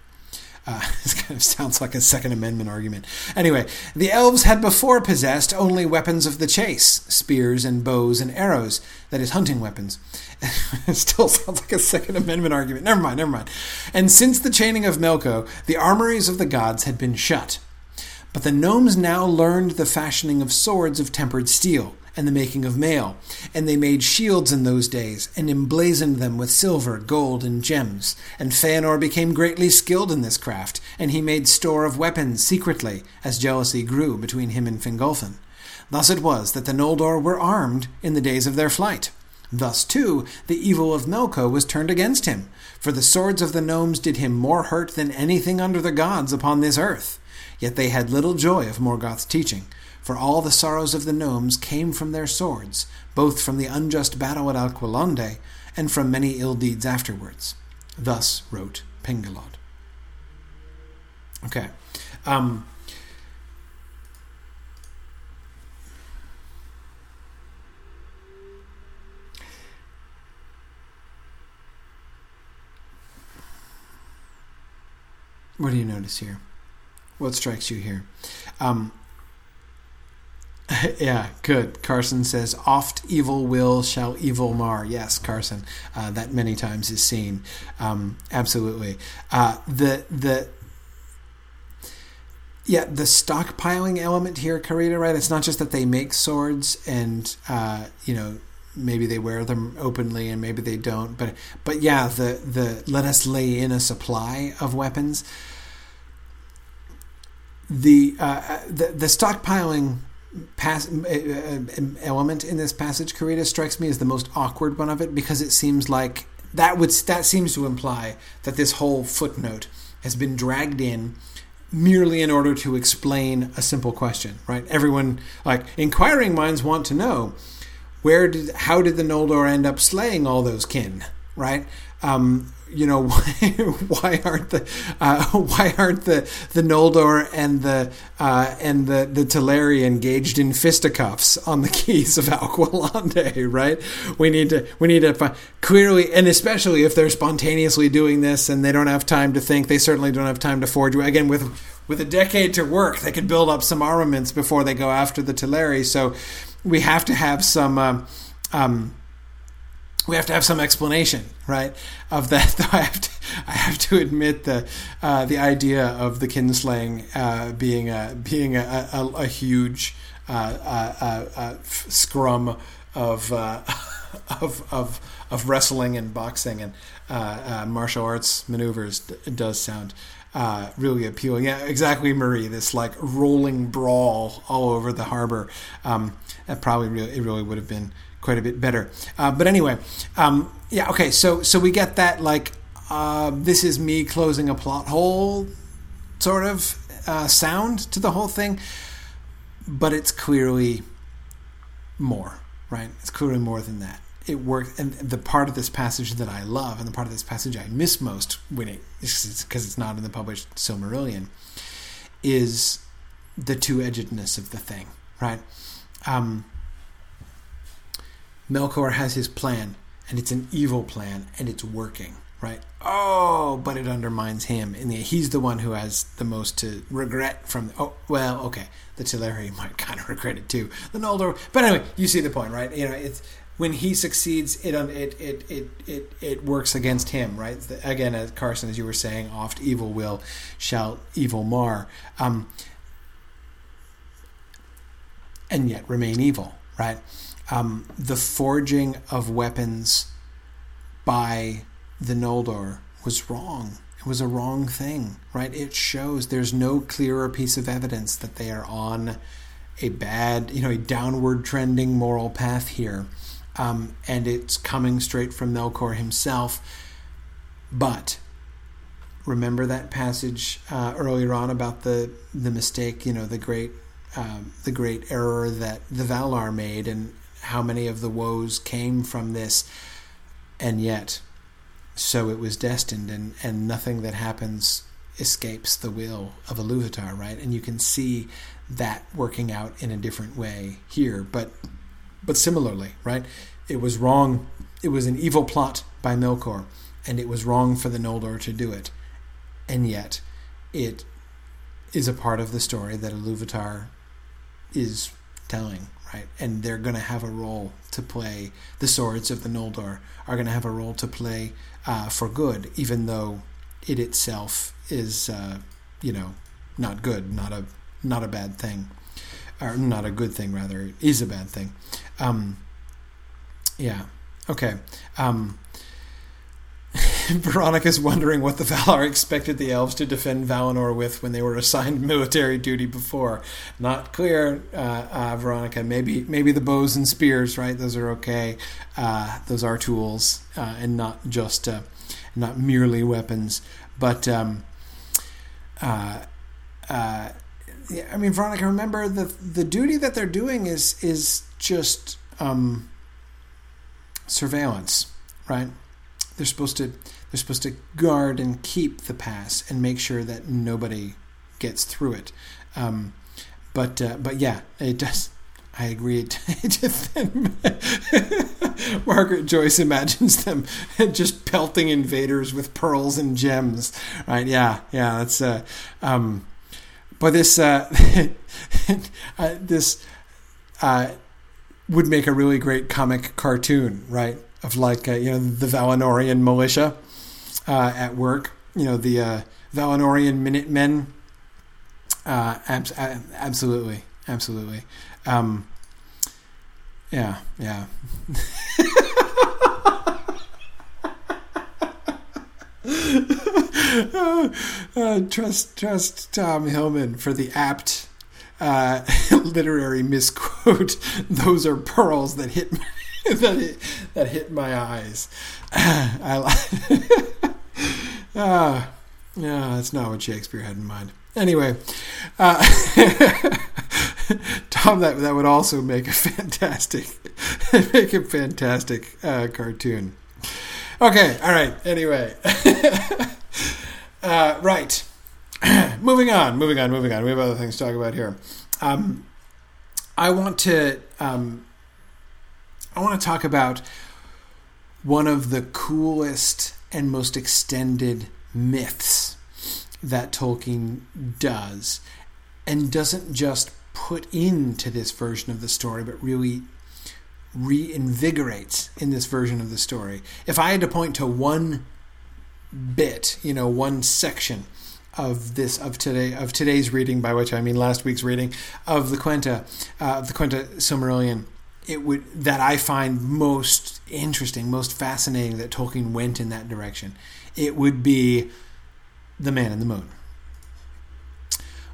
This kind of sounds like a Second Amendment argument. Anyway, the elves had before possessed only weapons of the chase, spears and bows and arrows, that is, hunting weapons. It still sounds like a Second Amendment argument. Never mind. And since the chaining of Melko, the armories of the gods had been shut. But the gnomes now learned the fashioning of swords of tempered steel, and the making of mail, and they made shields in those days, and emblazoned them with silver, gold, and gems. And Fëanor became greatly skilled in this craft, and he made store of weapons secretly, as jealousy grew between him and Fingolfin. Thus it was that the Noldor were armed in the days of their flight. Thus, too, the evil of Melko was turned against him, for the swords of the gnomes did him more hurt than anything under the gods upon this earth. Yet they had little joy of Morgoth's teaching, for all the sorrows of the gnomes came from their swords, both from the unjust battle at Alqualondë and from many ill deeds afterwards. Thus wrote Pengolodh. Okay. What do you notice here? What strikes you here? Yeah, good. Carson says, "Oft evil will shall evil mar." Yes, Carson, that many times is seen. Absolutely. The stockpiling element here, Karita, right? It's not just that they make swords and maybe they wear them openly and maybe they don't, but yeah, the let us lay in a supply of weapons. The stockpiling element in this passage, Karita, strikes me as the most awkward one of it, because it seems like that seems to imply that this whole footnote has been dragged in merely in order to explain a simple question, right? Everyone, like, inquiring minds want to know how did the Noldor end up slaying all those kin, right? Why aren't the Noldor and the Teleri engaged in fisticuffs on the quays of Alqualondë, right? We need to find, clearly, and especially if they're spontaneously doing this and they don't have time to think, they certainly don't have time to forge. Again, with a decade to work, they could build up some armaments before they go after the Teleri. So we have to have some. We have to have some explanation, right, of that. Though I have to admit the idea of the kinslaying being a huge scrum of wrestling and boxing and martial arts maneuvers does sound really appealing. Yeah, exactly, Marie. This like rolling brawl all over the harbor. It really would have been quite a bit better. But anyway, yeah, okay, so we get that, like, this is me closing a plot hole sort of sound to the whole thing, but it's clearly more, right? It's clearly more than that. It works, and the part of this passage that I love and the part of this passage I miss most when it's not in the published Silmarillion is the two-edgedness of the thing, right? Melkor has his plan, and it's an evil plan, and it's working, right? Oh, but it undermines him. And he's the one who has the most to regret from... Oh, well, okay. The Teleri might kind of regret it too. The Noldor... But anyway, you see the point, right? You know, it's when he succeeds, it works against him, right? Again, as Carson, as you were saying, oft evil will, shall evil mar. And yet remain evil, right? The forging of weapons by the Noldor was wrong. It was a wrong thing, right? It shows. There's no clearer piece of evidence that they are on a bad, a downward trending moral path here. And it's coming straight from Melkor himself. But remember that passage earlier on about the mistake, you know, the great error that the Valar made, and how many of the woes came from this, and yet so it was destined, and nothing that happens escapes the will of Iluvatar, right? And you can see that working out in a different way here, but similarly, right? It was wrong. It was an evil plot by Melkor, and it was wrong for the Noldor to do it, and yet it is a part of the story that Iluvatar is telling, right? And they're going to have a role to play. The swords of the Noldor are going to have a role to play for good, even though it itself is, not good, not a bad thing, or not a good thing, rather. It is a bad thing. Okay. Veronica's wondering what the Valar expected the elves to defend Valinor with when they were assigned military duty before. Not clear, Veronica. Maybe the bows and spears, right? Those are okay. Those are tools, and not just not merely weapons. But Veronica, remember the duty that they're doing is just surveillance, right? They're supposed to guard and keep the pass and make sure that nobody gets through it. But yeah, it does. I agree. Margaret Joyce imagines them just pelting invaders with pearls and gems, right? Yeah. That's but this this would make a really great comic cartoon, right? Of like, the Valinorian militia at work. You know, the Valinorian Minutemen. Absolutely. Yeah. Trust Tom Hillman for the apt literary misquote. Those are pearls that hit... that hit my eyes. That's not what Shakespeare had in mind. Anyway, Tom, that would also make a fantastic cartoon. Okay, all right. Anyway, right. Moving on. We have other things to talk about here. I want to talk about one of the coolest and most extended myths that Tolkien does, and doesn't just put into this version of the story, but really reinvigorates in this version of the story. If I had to point to one bit, one section of today's reading, by which I mean last week's reading of the Quenta Silmarillion, that I find most interesting, most fascinating, that Tolkien went in that direction, it would be The Man in the Moon.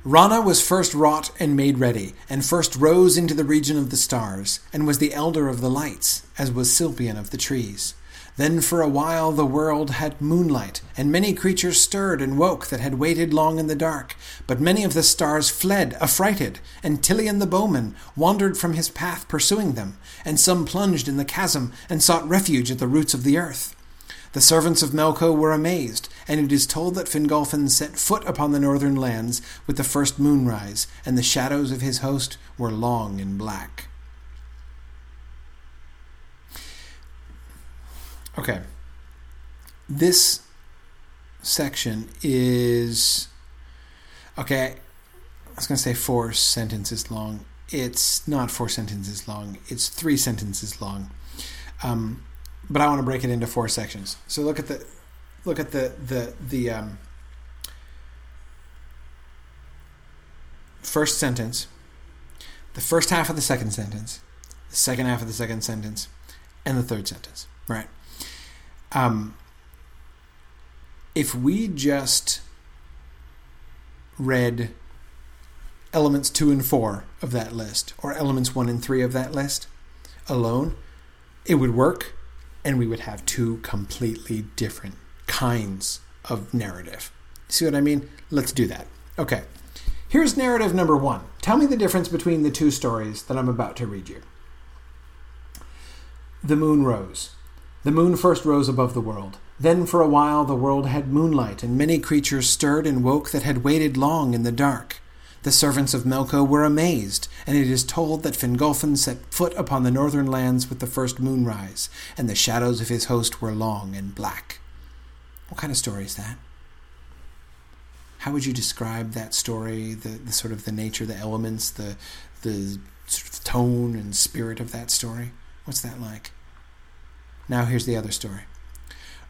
Rana was first wrought and made ready, and first rose into the region of the stars, and was the elder of the lights, as was Silpian of the trees. Then for a while the world had moonlight, and many creatures stirred and woke that had waited long in the dark. But many of the stars fled, affrighted, and Tilion the bowman wandered from his path pursuing them, and some plunged in the chasm and sought refuge at the roots of the earth. The servants of Melko were amazed, and it is told that Fingolfin set foot upon the northern lands with the first moonrise, and the shadows of his host were long and black. Okay, this section is, I was going to say 4 sentences long. It's not 4 sentences long. It's 3 sentences long. But I want to break it into 4 sections. So look at the first sentence, the first half of the second sentence, the second half of the second sentence, and the third sentence, right? If we just read elements 2 and 4 of that list, or elements 1 and 3 of that list alone, it would work, and we would have 2 completely different kinds of narrative. See what I mean? Let's do that. Okay. Here's narrative number one. Tell me the difference between the two stories that I'm about to read you. The moon rose. The moon first rose above the world. Then for a while the world had moonlight, and many creatures stirred and woke that had waited long in the dark. The servants of Melko were amazed, and it is told that Fingolfin set foot upon the northern lands with the first moonrise, and the shadows of his host were long and black. What kind of story is that? How would you describe that story, the sort of the nature, the elements, the sort of tone and spirit of that story? What's that like? Now here's the other story.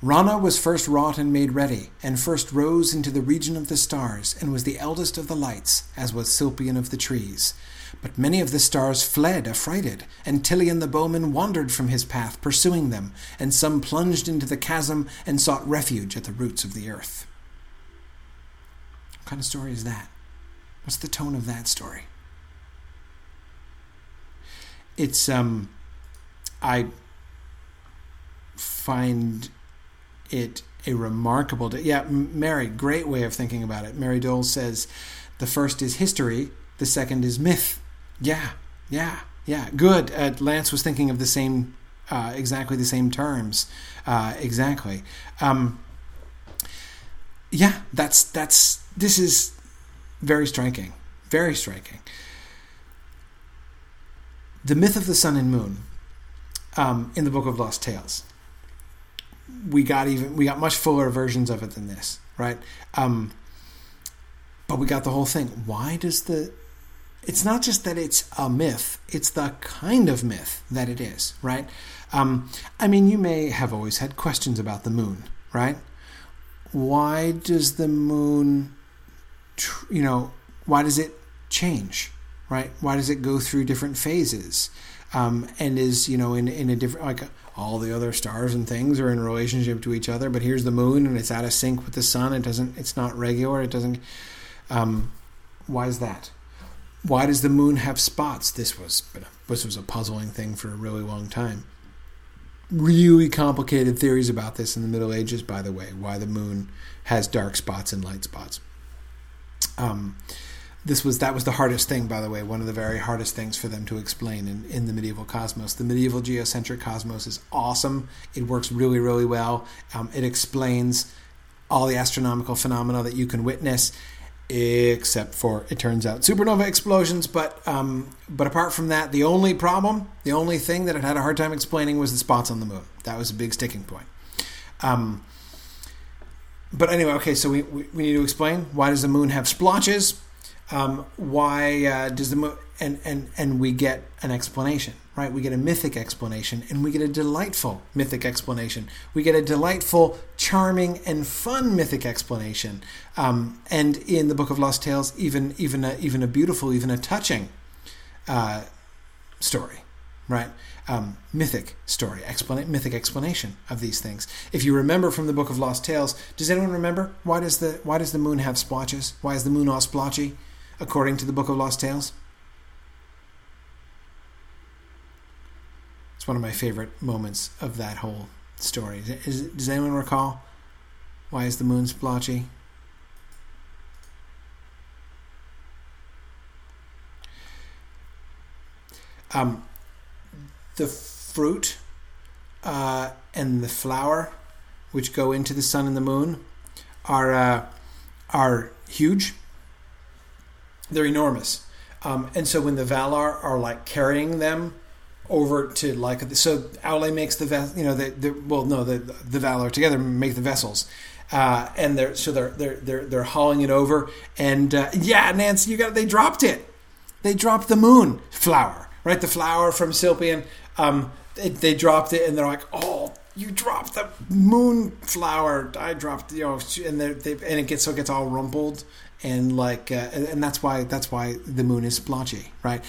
Rana was first wrought and made ready, and first rose into the region of the stars, and was the eldest of the lights, as was Silpian of the trees. But many of the stars fled, affrighted, and Tilion the bowman wandered from his path, pursuing them, and some plunged into the chasm and sought refuge at the roots of the earth. What kind of story is that? What's the tone of that story? It's, I find it a remarkable day. Yeah, Mary, great way of thinking about it. Mary Dole says, the first is history, the second is myth. Yeah. Good. Lance was thinking of the same, exactly the same terms. Exactly. Yeah, this is very striking. Very striking. The myth of the sun and moon in the Book of Lost Tales. We got much fuller versions of it than this, right? But we got the whole thing. It's not just that it's a myth, it's the kind of myth that it is, right? I mean, you may have always had questions about the moon, right? Why does the moon, why does it change, right? Why does it go through different phases? And is, in a different, like all the other stars and things are in relationship to each other, but here's the moon and it's out of sync with the sun. It's not regular. Why is that? Why does the moon have spots? This was a puzzling thing for a really long time. Really complicated theories about this in the Middle Ages, by the way, why the moon has dark spots and light spots. That was the hardest thing, by the way, one of the very hardest things for them to explain in the medieval cosmos. The medieval geocentric cosmos is awesome. It works really, really well. It explains all the astronomical phenomena that you can witness, except for, it turns out, supernova explosions. But apart from that, the only thing that it had a hard time explaining was the spots on the moon. That was a big sticking point. But anyway, okay, so we need to explain, why does the moon have splotches? Why does the moon... And we get an explanation, right? We get a mythic explanation, and we get a delightful mythic explanation. We get a delightful, charming, and fun mythic explanation. And in the Book of Lost Tales, even a beautiful, even a touching story, right? Mythic story, mythic explanation of these things. If you remember from the Book of Lost Tales, does anyone remember why does the moon have splotches? Why is the moon all splotchy, according to the Book of Lost Tales? One of my favorite moments of that whole story. Does anyone recall? Why is the moon splotchy? The fruit and the flower, which go into the sun and the moon, are huge. They're enormous, and so when the Valar are like carrying them over to so Aulë makes the Valar together make the vessels, and they're hauling it over, and Nance, they dropped it. They dropped the moon flower, right? The flower from Silpian. They dropped it, and they're like, oh, you dropped the moon flower. I dropped and it gets all rumpled, and and that's why the moon is splotchy, right?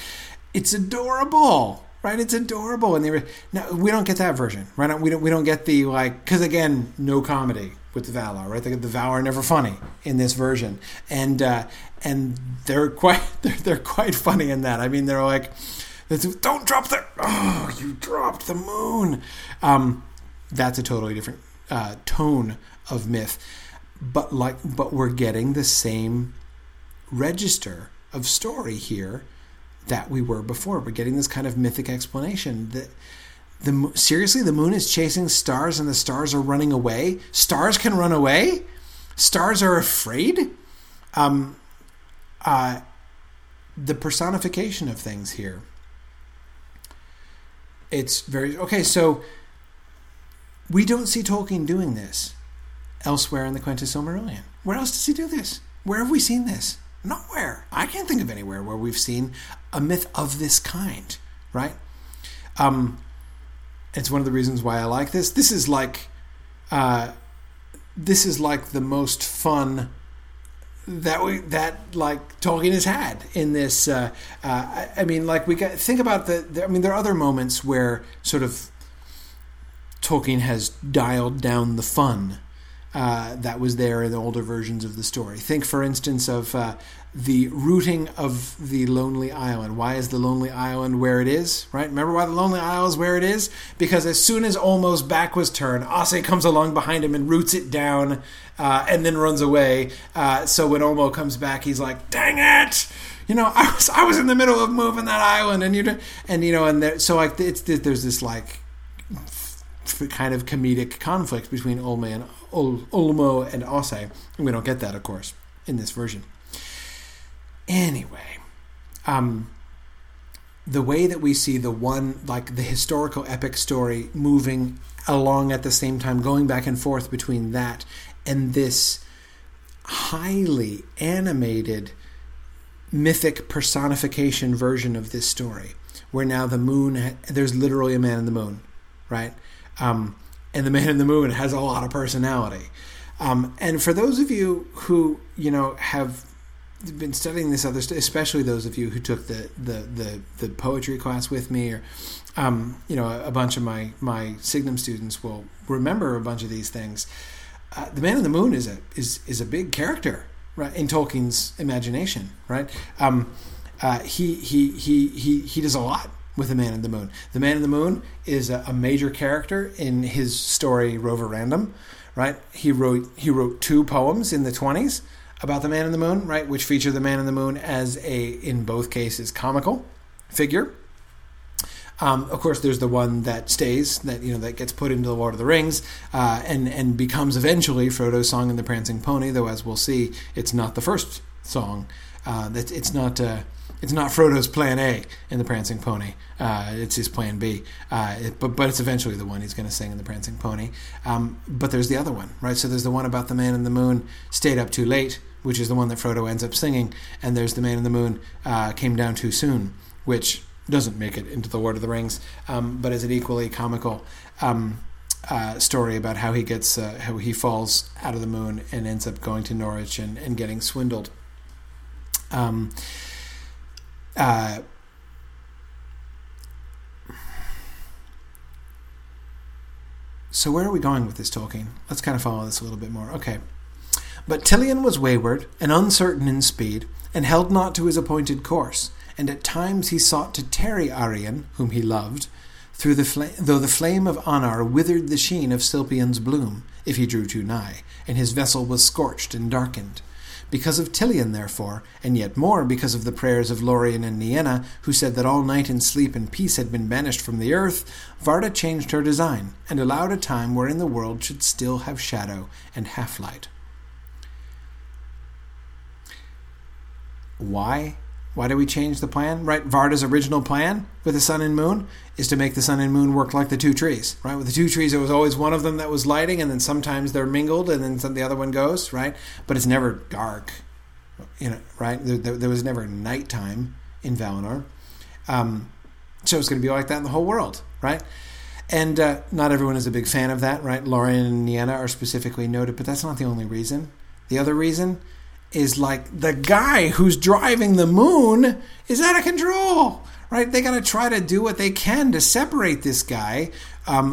It's adorable. Right, it's adorable, and now we don't get that version. Right, we don't get the because again, no comedy with the Valar. Right, the Valar are never funny in this version, and they're quite funny in that. I mean, they're like, don't drop the you dropped the moon. That's a totally different tone of myth, but we're getting the same register of story here that we were before. We're getting this kind of mythic explanation that seriously, the moon is chasing stars and the stars are running away. Stars can run away. Stars are afraid. The personification of things here. It's very okay. So we don't see Tolkien doing this elsewhere in the Quenta Silmarillion. Where else does he do this? Where have we seen this? Nowhere. I can't think of anywhere where we've seen a myth of this kind, right? It's one of the reasons why I like this. This is like the most fun that Tolkien has had in this. There are other moments where sort of Tolkien has dialed down the fun that was there in the older versions of the story. Think, for instance, of the routing of the Lonely Island. Why is the Lonely Island where it is, right? Remember why the Lonely Island is where it is? Because as soon as Olmo's back was turned, Aase comes along behind him and roots it down and then runs away. So when Ulmo comes back, he's like, dang it! You know, I was in the middle of moving that island. There's this like kind of comedic conflict between Ulmo and Aase. And we don't get that, of course, in this version. Anyway, the way that we see the historical epic story moving along at the same time, going back and forth between that and this highly animated mythic personification version of this story, where now the moon, there's literally a man in the moon, right? And the man in the moon has a lot of personality. And for those of you who, have been studying this other stuff, especially those of you who took the poetry class with me, or a bunch of my Signum students will remember a bunch of these things. The man in the moon is a big character, right, in Tolkien's imagination, right? He does a lot with the man in the moon. The man in the moon is a major character in his story Roverandom, right? He wrote two poems in the 1920s. About the man in the moon, right, which feature the man in the moon as in both cases, comical figure. Of course, there's the one that stays, that gets put into the Lord of the Rings, and becomes eventually Frodo's song and the Prancing Pony. Though, as we'll see, it's not the first song. It's not Frodo's plan A in the Prancing Pony. It's his plan B. But it's eventually the one he's going to sing in the Prancing Pony. But there's the other one, right? So there's the one about the man in the moon stayed up too late, which is the one that Frodo ends up singing. And there's the man in the moon came down too soon, which doesn't make it into the Lord of the Rings, but is an equally comical story about how he gets how he falls out of the moon and ends up going to Norwich and getting swindled. So where are we going with this, Tolkien? Let's kind of follow this a little bit more. Okay. But Tilion was wayward and uncertain in speed, and held not to his appointed course, and at times he sought to tarry Arian, whom he loved, though the flame of Anar withered the sheen of Silpian's bloom, if he drew too nigh, and his vessel was scorched and darkened. Because of Tilion, therefore, and yet more because of the prayers of Lorien and Nienna, who said that all night in sleep and peace had been banished from the earth, Varda changed her design, and allowed a time wherein the world should still have shadow and half-light. Why? Why do we change the plan? Right, Varda's original plan with the sun and moon is to make the sun and moon work like the two trees, right? With the two trees, it was always one of them that was lighting, and then sometimes they're mingled, and then the other one goes, right? But it's never dark, right? There was never nighttime in Valinor. So it's going to be like that in the whole world, right? And not everyone is a big fan of that, right? Lorien and Nienna are specifically noted, but that's not the only reason. The other reason is like the guy who's driving the moon is out of control, right? They got to try to do what they can to separate this guy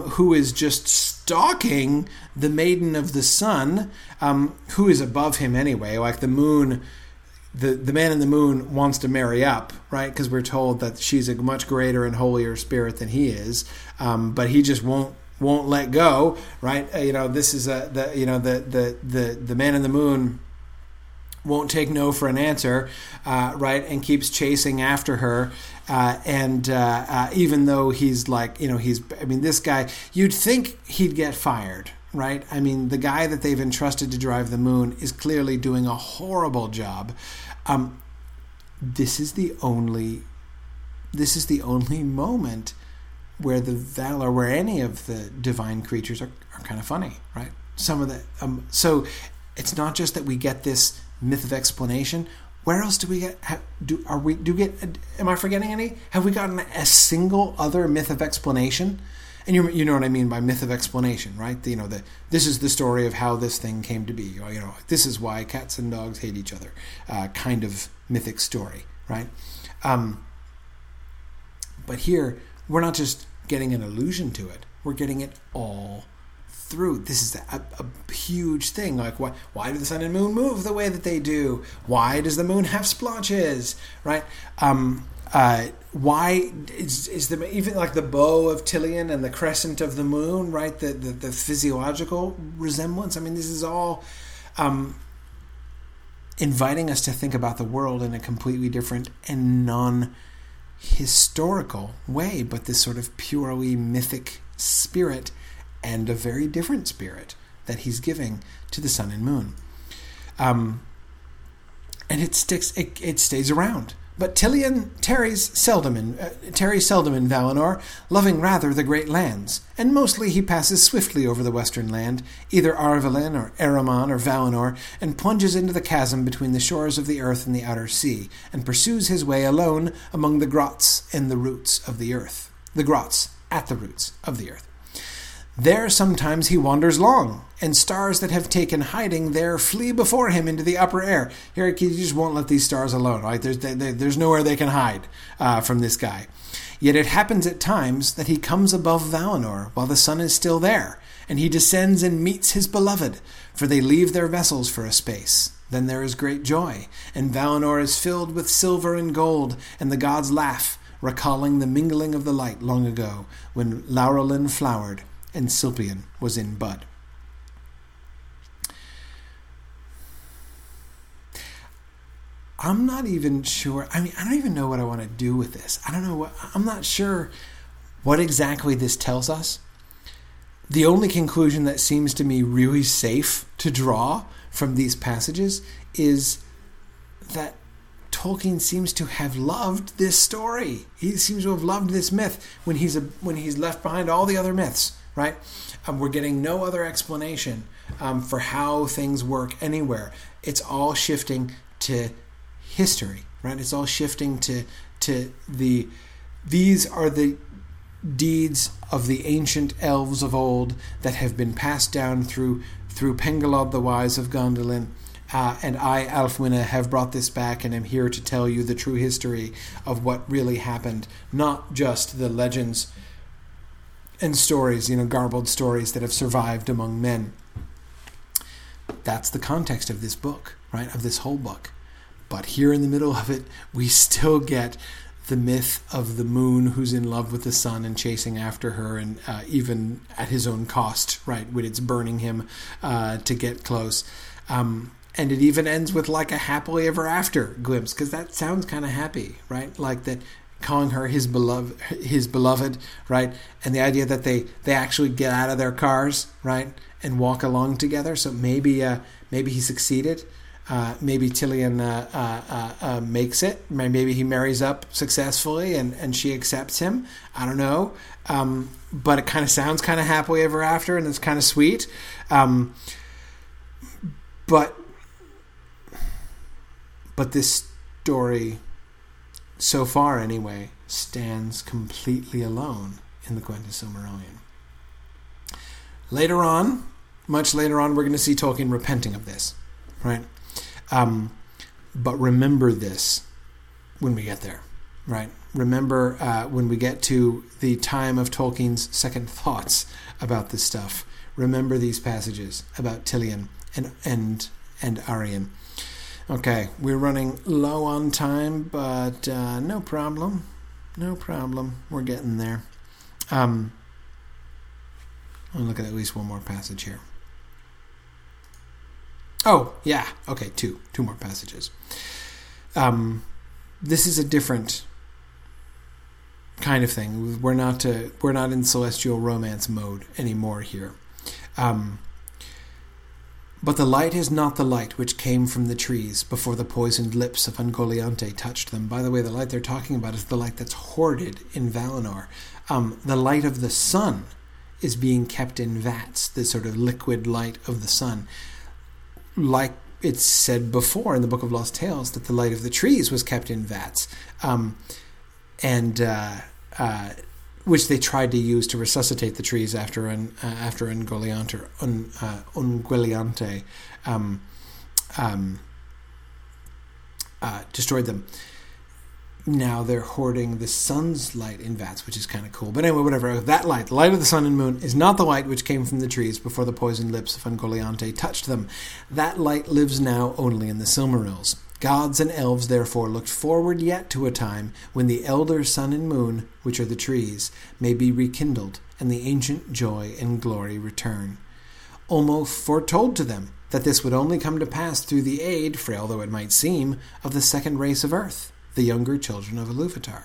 who is just stalking the Maiden of the Sun, who is above him anyway. Like the moon, the man in the moon wants to marry up, right? Because we're told that she's a much greater and holier spirit than he is, but he just won't won't let go, right? This is the man in the moon won't take no for an answer, right? And keeps chasing after her. Even though he's like, this guy, you'd think he'd get fired, right? I mean, the guy that they've entrusted to drive the moon is clearly doing a horrible job. This is the only moment where the Valar, where any of the divine creatures are kind of funny, right? Some of the, so it's not just that we get this myth of explanation. Where else do we get? Am I forgetting any? Have we gotten a single other myth of explanation? And you know what I mean by myth of explanation, right? This is the story of how this thing came to be. Or, this is why cats and dogs hate each other. Kind of mythic story, right? But here we're not just getting an allusion to it; we're getting it all through. This is a huge thing. Like, why do the sun and moon move the way that they do? Why does the moon have splotches? Right? Why is the, even like the bow of Tilion and the crescent of the moon, right? The physiological resemblance. I mean, this is all inviting us to think about the world in a completely different and non-historical way, but this sort of purely mythic spirit. And a very different spirit that he's giving to the sun and moon, and it sticks. It stays around. But Tilion tarries seldom in Valinor, loving rather the great lands, and mostly he passes swiftly over the western land, either Arvelin or Ahriman or Valinor, and plunges into the chasm between the shores of the earth and the outer sea, and pursues his way alone among the grots and the roots of the earth. The grots at the roots of the earth. There sometimes he wanders long, and stars that have taken hiding there flee before him into the upper air. Here, he just won't let these stars alone. Right? There's nowhere they can hide from this guy. Yet it happens at times that he comes above Valinor while the sun is still there, and he descends and meets his beloved, for they leave their vessels for a space. Then there is great joy, and Valinor is filled with silver and gold, and the gods laugh, recalling the mingling of the light long ago, when Laurelin flowered, and Silpian was in bud. I'm not even sure. I mean, I don't even know what I want to do with this. I don't know what. I'm not sure what exactly this tells us. The only conclusion that seems to me really safe to draw from these passages is that Tolkien seems to have loved this story. He seems to have loved this myth when he's left behind all the other myths. Right? We're getting no other explanation for how things work anywhere. It's all shifting to history, right? It's all shifting to these are the deeds of the ancient elves of old that have been passed down through Pengolodh the Wise of Gondolin, and I, Ælfwine, have brought this back and am here to tell you the true history of what really happened, not just the legends and stories, garbled stories that have survived among men. That's the context of this book, right? Of this whole book. But here in the middle of it, we still get the myth of the moon who's in love with the sun and chasing after her, and even at his own cost, right? When it's burning him to get close. And it even ends with like a happily ever after glimpse, because that sounds kind of happy, right? Like that, calling her his beloved, right? And the idea that they actually get out of their cars, right, and walk along together. So maybe he succeeded. Maybe Tilion makes it. Maybe he marries up successfully and she accepts him. I don't know. But it kind of sounds kind of happily ever after, and it's kind of sweet. But this story, so far anyway, stands completely alone in the Quenta Silmarillion. Later on, much later on, we're going to see Tolkien repenting of this, right? But remember this when we get there, right? Remember when we get to the time of Tolkien's second thoughts about this stuff. Remember these passages about Tilion and Arian. Okay, we're running low on time, but no problem. We're getting there. I'm going to look at least one more passage here. Oh, yeah. Okay, two more passages. This is a different kind of thing. We're not in celestial romance mode anymore here. But the light is not the light which came from the trees before the poisoned lips of Ungoliante touched them. By the way, the light they're talking about is the light that's hoarded in Valinor. The light of the sun is being kept in vats, this sort of liquid light of the sun. Like it's said before in the Book of Lost Tales, that the light of the trees was kept in vats, which they tried to use to resuscitate the trees after Ungoliante destroyed them. Now they're hoarding the sun's light in vats, which is kind of cool. But anyway, whatever. That light, the light of the sun and moon, is not the light which came from the trees before the poisoned lips of Ungoliante touched them. That light lives now only in the Silmarils. Gods and elves, therefore, looked forward yet to a time when the elder sun and moon, which are the trees, may be rekindled, and the ancient joy and glory return. Ulmo foretold to them that this would only come to pass through the aid, frail though it might seem, of the second race of earth, the younger children of Iluvatar.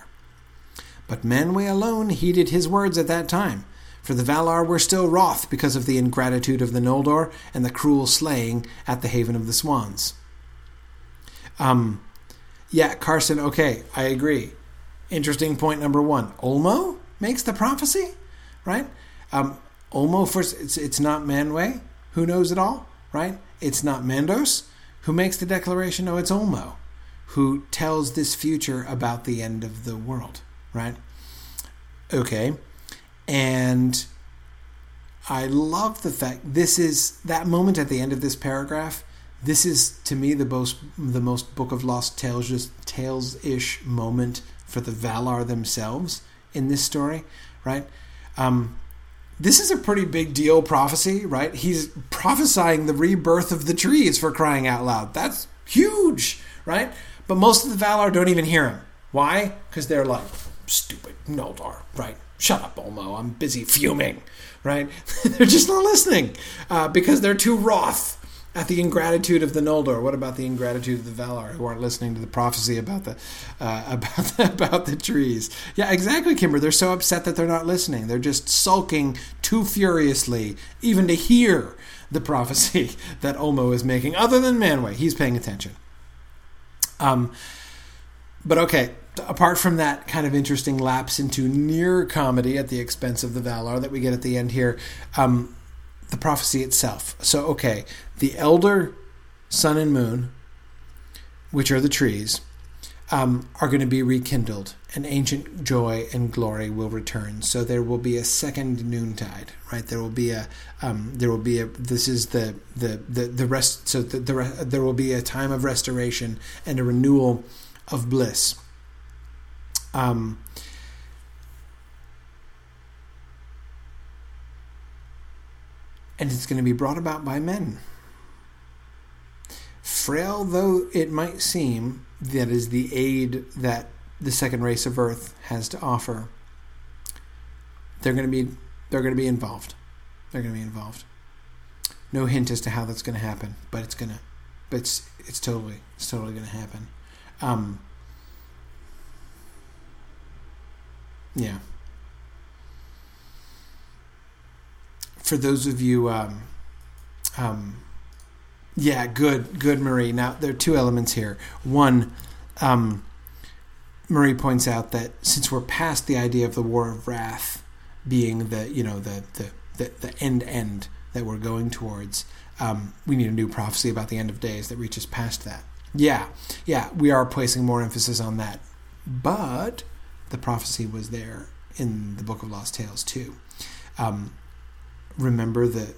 But Manwë alone heeded his words at that time, for the Valar were still wroth because of the ingratitude of the Noldor and the cruel slaying at the Haven of the Swans. Yeah, Carson, okay, I agree. Interesting point number one. Ulmo makes the prophecy, right? Ulmo first, it's not Manwë, who knows it all, right? It's not Mandos who makes the declaration. No, it's Ulmo who tells this future about the end of the world, right? Okay. And I love the fact this is that moment at the end of this paragraph. This is, to me, the most Book of Lost Tales-ish moment for the Valar themselves in this story, right? This is a pretty big deal prophecy, right? He's prophesying the rebirth of the trees, for crying out loud. That's huge, right? But most of the Valar don't even hear him. Why? Because they're like, stupid Noldor, right? Shut up, Ulmo, I'm busy fuming, right? They're just not listening because they're too wroth at the ingratitude of the Noldor. What about the ingratitude of the Valar, who aren't listening to the prophecy about the trees? Yeah, exactly, Kimber. They're so upset that they're not listening. They're just sulking too furiously, even to hear the prophecy that Ulmo is making. Other than Manwë, he's paying attention. But okay. Apart from that kind of interesting lapse into near comedy at the expense of the Valar that we get at the end here, the prophecy itself. So, okay, the elder sun and moon, which are the trees, are going to be rekindled, and ancient joy and glory will return. So there will be a second noontide, right? There will be a, this is the rest. So there will be a time of restoration and a renewal of bliss. And it's going to be brought about by men. Frail though it might seem, that is the aid that the second race of Earth has to offer. They're going to be involved. They're going to be involved. No hint as to how that's going to happen, but it's totally going to happen. Yeah. For those of you, yeah, good, Marie. Now, there are two elements here. One, Marie points out that since we're past the idea of the War of Wrath being the end that we're going towards, we need a new prophecy about the end of days that reaches past that. Yeah, we are placing more emphasis on that. But the prophecy was there in the Book of Lost Tales too. Remember the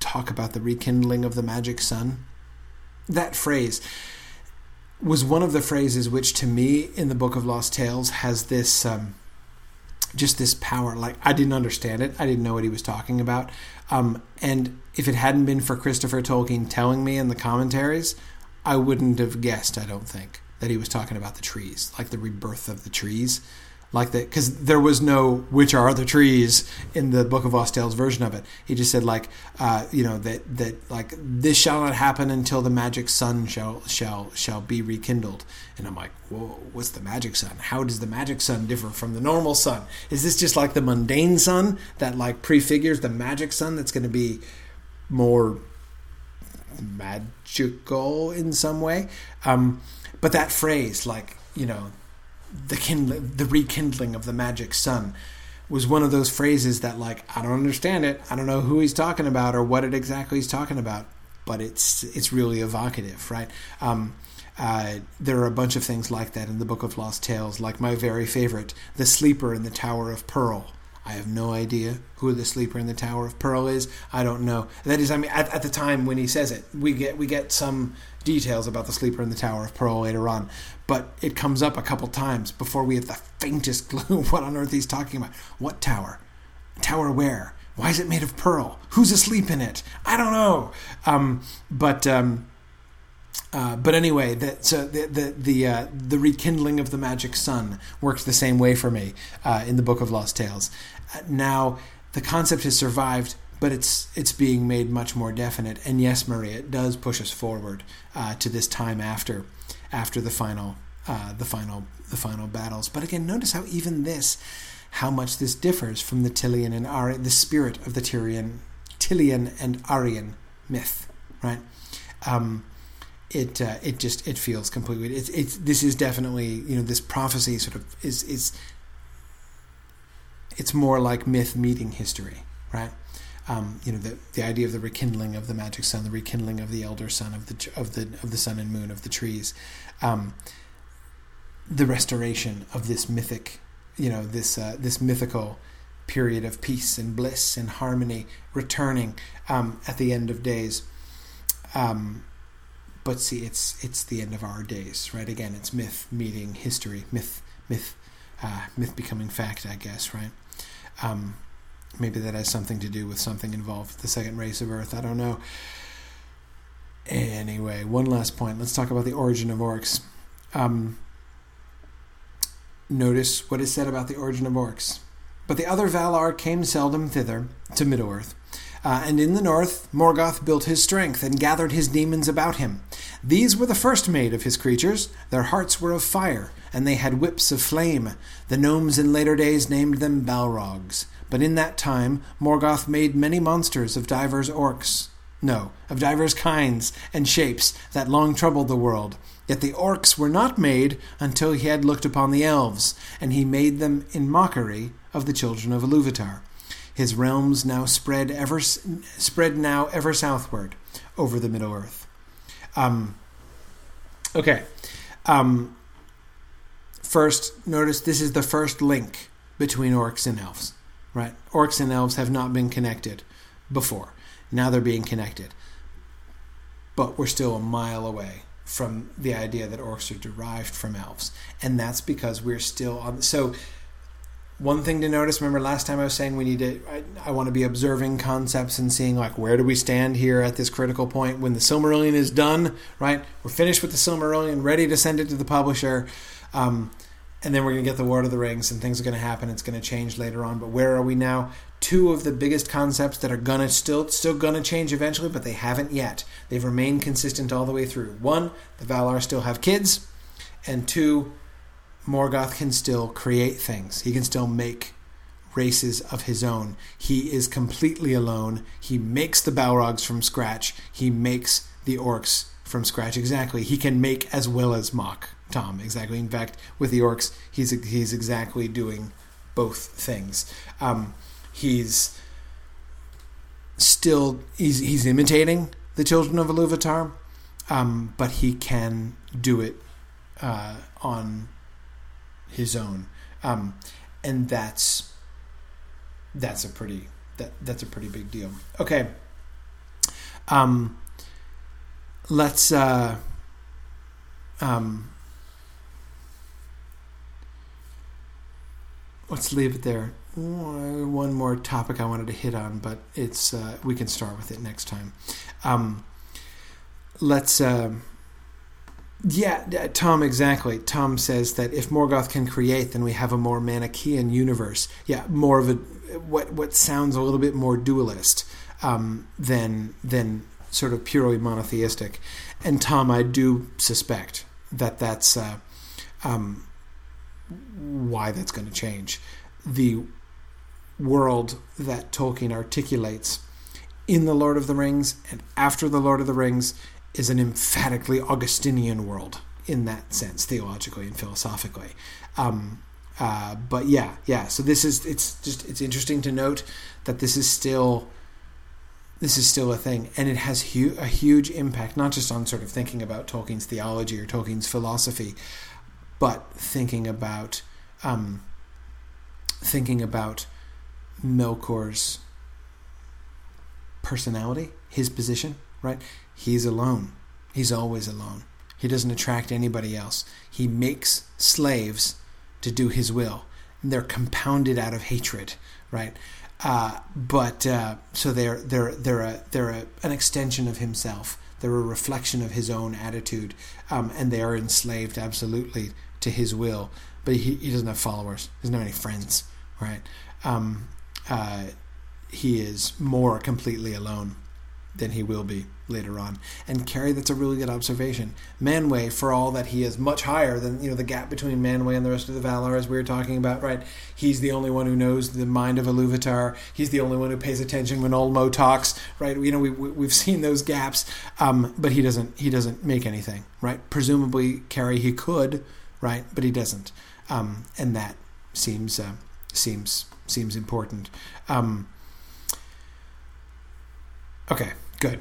talk about the rekindling of the magic sun? That phrase was one of the phrases which, to me, in the Book of Lost Tales has this just this power. Like, I didn't understand it. I didn't know what he was talking about. And if it hadn't been for Christopher Tolkien telling me in the commentaries, I wouldn't have guessed, I don't think, that he was talking about the trees, like the rebirth of the trees. like that, because there was no "which are the trees" in the Book of Lost Tales version of it. He just said like, that like this shall not happen until the magic sun shall be rekindled. And I'm like, whoa, what's the magic sun? How does the magic sun differ from the normal sun? Is this just like the mundane sun that like prefigures the magic sun that's going to be more magical in some way? But that phrase, like, you know, the rekindling of the magic sun was one of those phrases that, like, I don't understand it. I don't know who he's talking about or what it exactly he's talking about, but it's really evocative, right? There are a bunch of things like that in the Book of Lost Tales, like my very favorite, the sleeper in the Tower of Pearl. I have no idea who the sleeper in the Tower of Pearl is. I don't know. That is, I mean, at the time when he says it, we get some details about the sleeper in the Tower of Pearl later on, but it comes up a couple times before we have the faintest clue what on earth he's talking about. What tower? Tower where? Why is it made of pearl? Who's asleep in it? I don't know. But anyway, the rekindling of the magic sun works the same way for me in the Book of Lost Tales. Now the concept has survived, but it's being made much more definite. And yes, Maria, it does push us forward to this time after the final battles. But again, notice how even this, how much this differs from the Tilion and Arian, the spirit of the Tilion and Arian myth, right? It feels completely. This is definitely, you know, this prophecy sort of is more like myth meeting history, right? You know, the idea of the rekindling of the magic sun, the rekindling of the elder sun, of the sun and moon, of the trees, the restoration of this mythic, you know, this mythical period of peace and bliss and harmony returning at the end of days. But see, it's the end of our days, right? Again, it's myth meeting history, myth becoming fact, I guess, right? Maybe that has something to do with something involved with the second race of Earth. I don't know. Anyway, one last point. Let's talk about the origin of orcs. Notice what is said about the origin of orcs. But the other Valar came seldom thither to Middle-earth. And in the north, Morgoth built his strength and gathered his demons about him. These were the first made of his creatures. Their hearts were of fire, and they had whips of flame. The gnomes in later days named them Balrogs. But in that time, Morgoth made many monsters of divers kinds and shapes that long troubled the world. Yet the orcs were not made until he had looked upon the elves, and he made them in mockery of the children of Iluvatar. His realms now spread ever southward over the Middle Earth. First, notice this is the first link between orcs and elves, right? Orcs and elves have not been connected before. Now they're being connected. But we're still a mile away from the idea that orcs are derived from elves. And that's because we're still on... So... One thing to notice, remember last time I was saying we need to, I want to be observing concepts and seeing like where do we stand here at this critical point when the Silmarillion is done, right? We're finished with the Silmarillion, ready to send it to the publisher, and then we're going to get the Lord of the Rings and things are going to happen, it's going to change later on, but where are we now? Two of the biggest concepts that are going to still going to change eventually, but they haven't yet. They've remained consistent all the way through. One, the Valar still have kids, and two, Morgoth can still create things. He can still make races of his own. He is completely alone. He makes the Balrogs from scratch. He makes the orcs from scratch. Exactly. He can make as well as mock, Tom. Exactly. In fact, with the orcs, he's exactly doing both things. He's still... He's imitating the children of Iluvatar, but he can do it on... his own, and that's a pretty big deal. Okay, let's leave it there. One more topic I wanted to hit on, but it's we can start with it next time. Yeah, Tom, exactly. Tom says that if Morgoth can create, then we have a more Manichaean universe. Yeah, more of a what sounds a little bit more dualist than sort of purely monotheistic. And Tom, I do suspect that that's why that's going to change. The world that Tolkien articulates in The Lord of the Rings and after The Lord of the Rings is an emphatically Augustinian world in that sense, theologically and philosophically. But yeah. So this is, it's interesting to note that this is still a thing, and it has a huge impact, not just on sort of thinking about Tolkien's theology or Tolkien's philosophy, but thinking about Melkor's personality, his position, right? He's alone. He's always alone. He doesn't attract anybody else. He makes slaves to do his will. And they're compounded out of hatred, right? So they're an extension of himself. They're a reflection of his own attitude, and they are enslaved absolutely to his will. But he doesn't have followers. He doesn't have any friends, right? He is more completely alone than he will be later on. And Carrie, that's a really good observation. Manwë, for all that he is much higher than, the gap between Manwë and the rest of the Valar, as we were talking about, right? He's the only one who knows the mind of Iluvatar. He's the only one who pays attention when Ulmo talks, right? We've seen those gaps, but he doesn't make anything, right? Presumably, Carrie, he could, right? But he doesn't, and that seems important. Okay, good.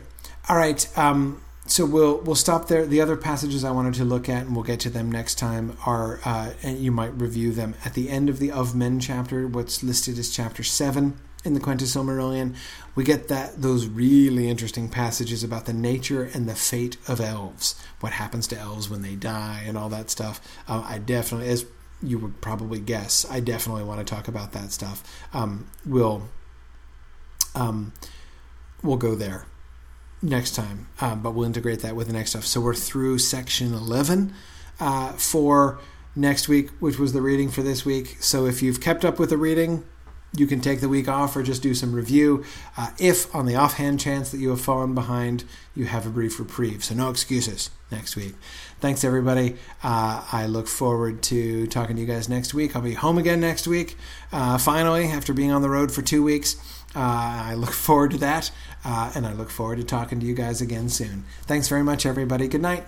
All right, so we'll stop there. The other passages I wanted to look at, and we'll get to them next time, are, and you might review them, at the end of the Of Men chapter, what's listed as chapter 7 in the Quenta Silmarillion. We get those really interesting passages about the nature and the fate of elves, what happens to elves when they die and all that stuff. I definitely, as you would probably guess, I definitely want to talk about that stuff. We'll go there next time, but we'll integrate that with the next stuff. So we're through section 11 for next week, which was the reading for this week. So if you've kept up with the reading, you can take the week off or just do some review. If on the offhand chance that you have fallen behind, you have a brief reprieve. So no excuses next week. Thanks, everybody. I look forward to talking to you guys next week. I'll be home again next week, finally, after being on the road for 2 weeks. I look forward to that, and I look forward to talking to you guys again soon. Thanks very much, everybody. Good night.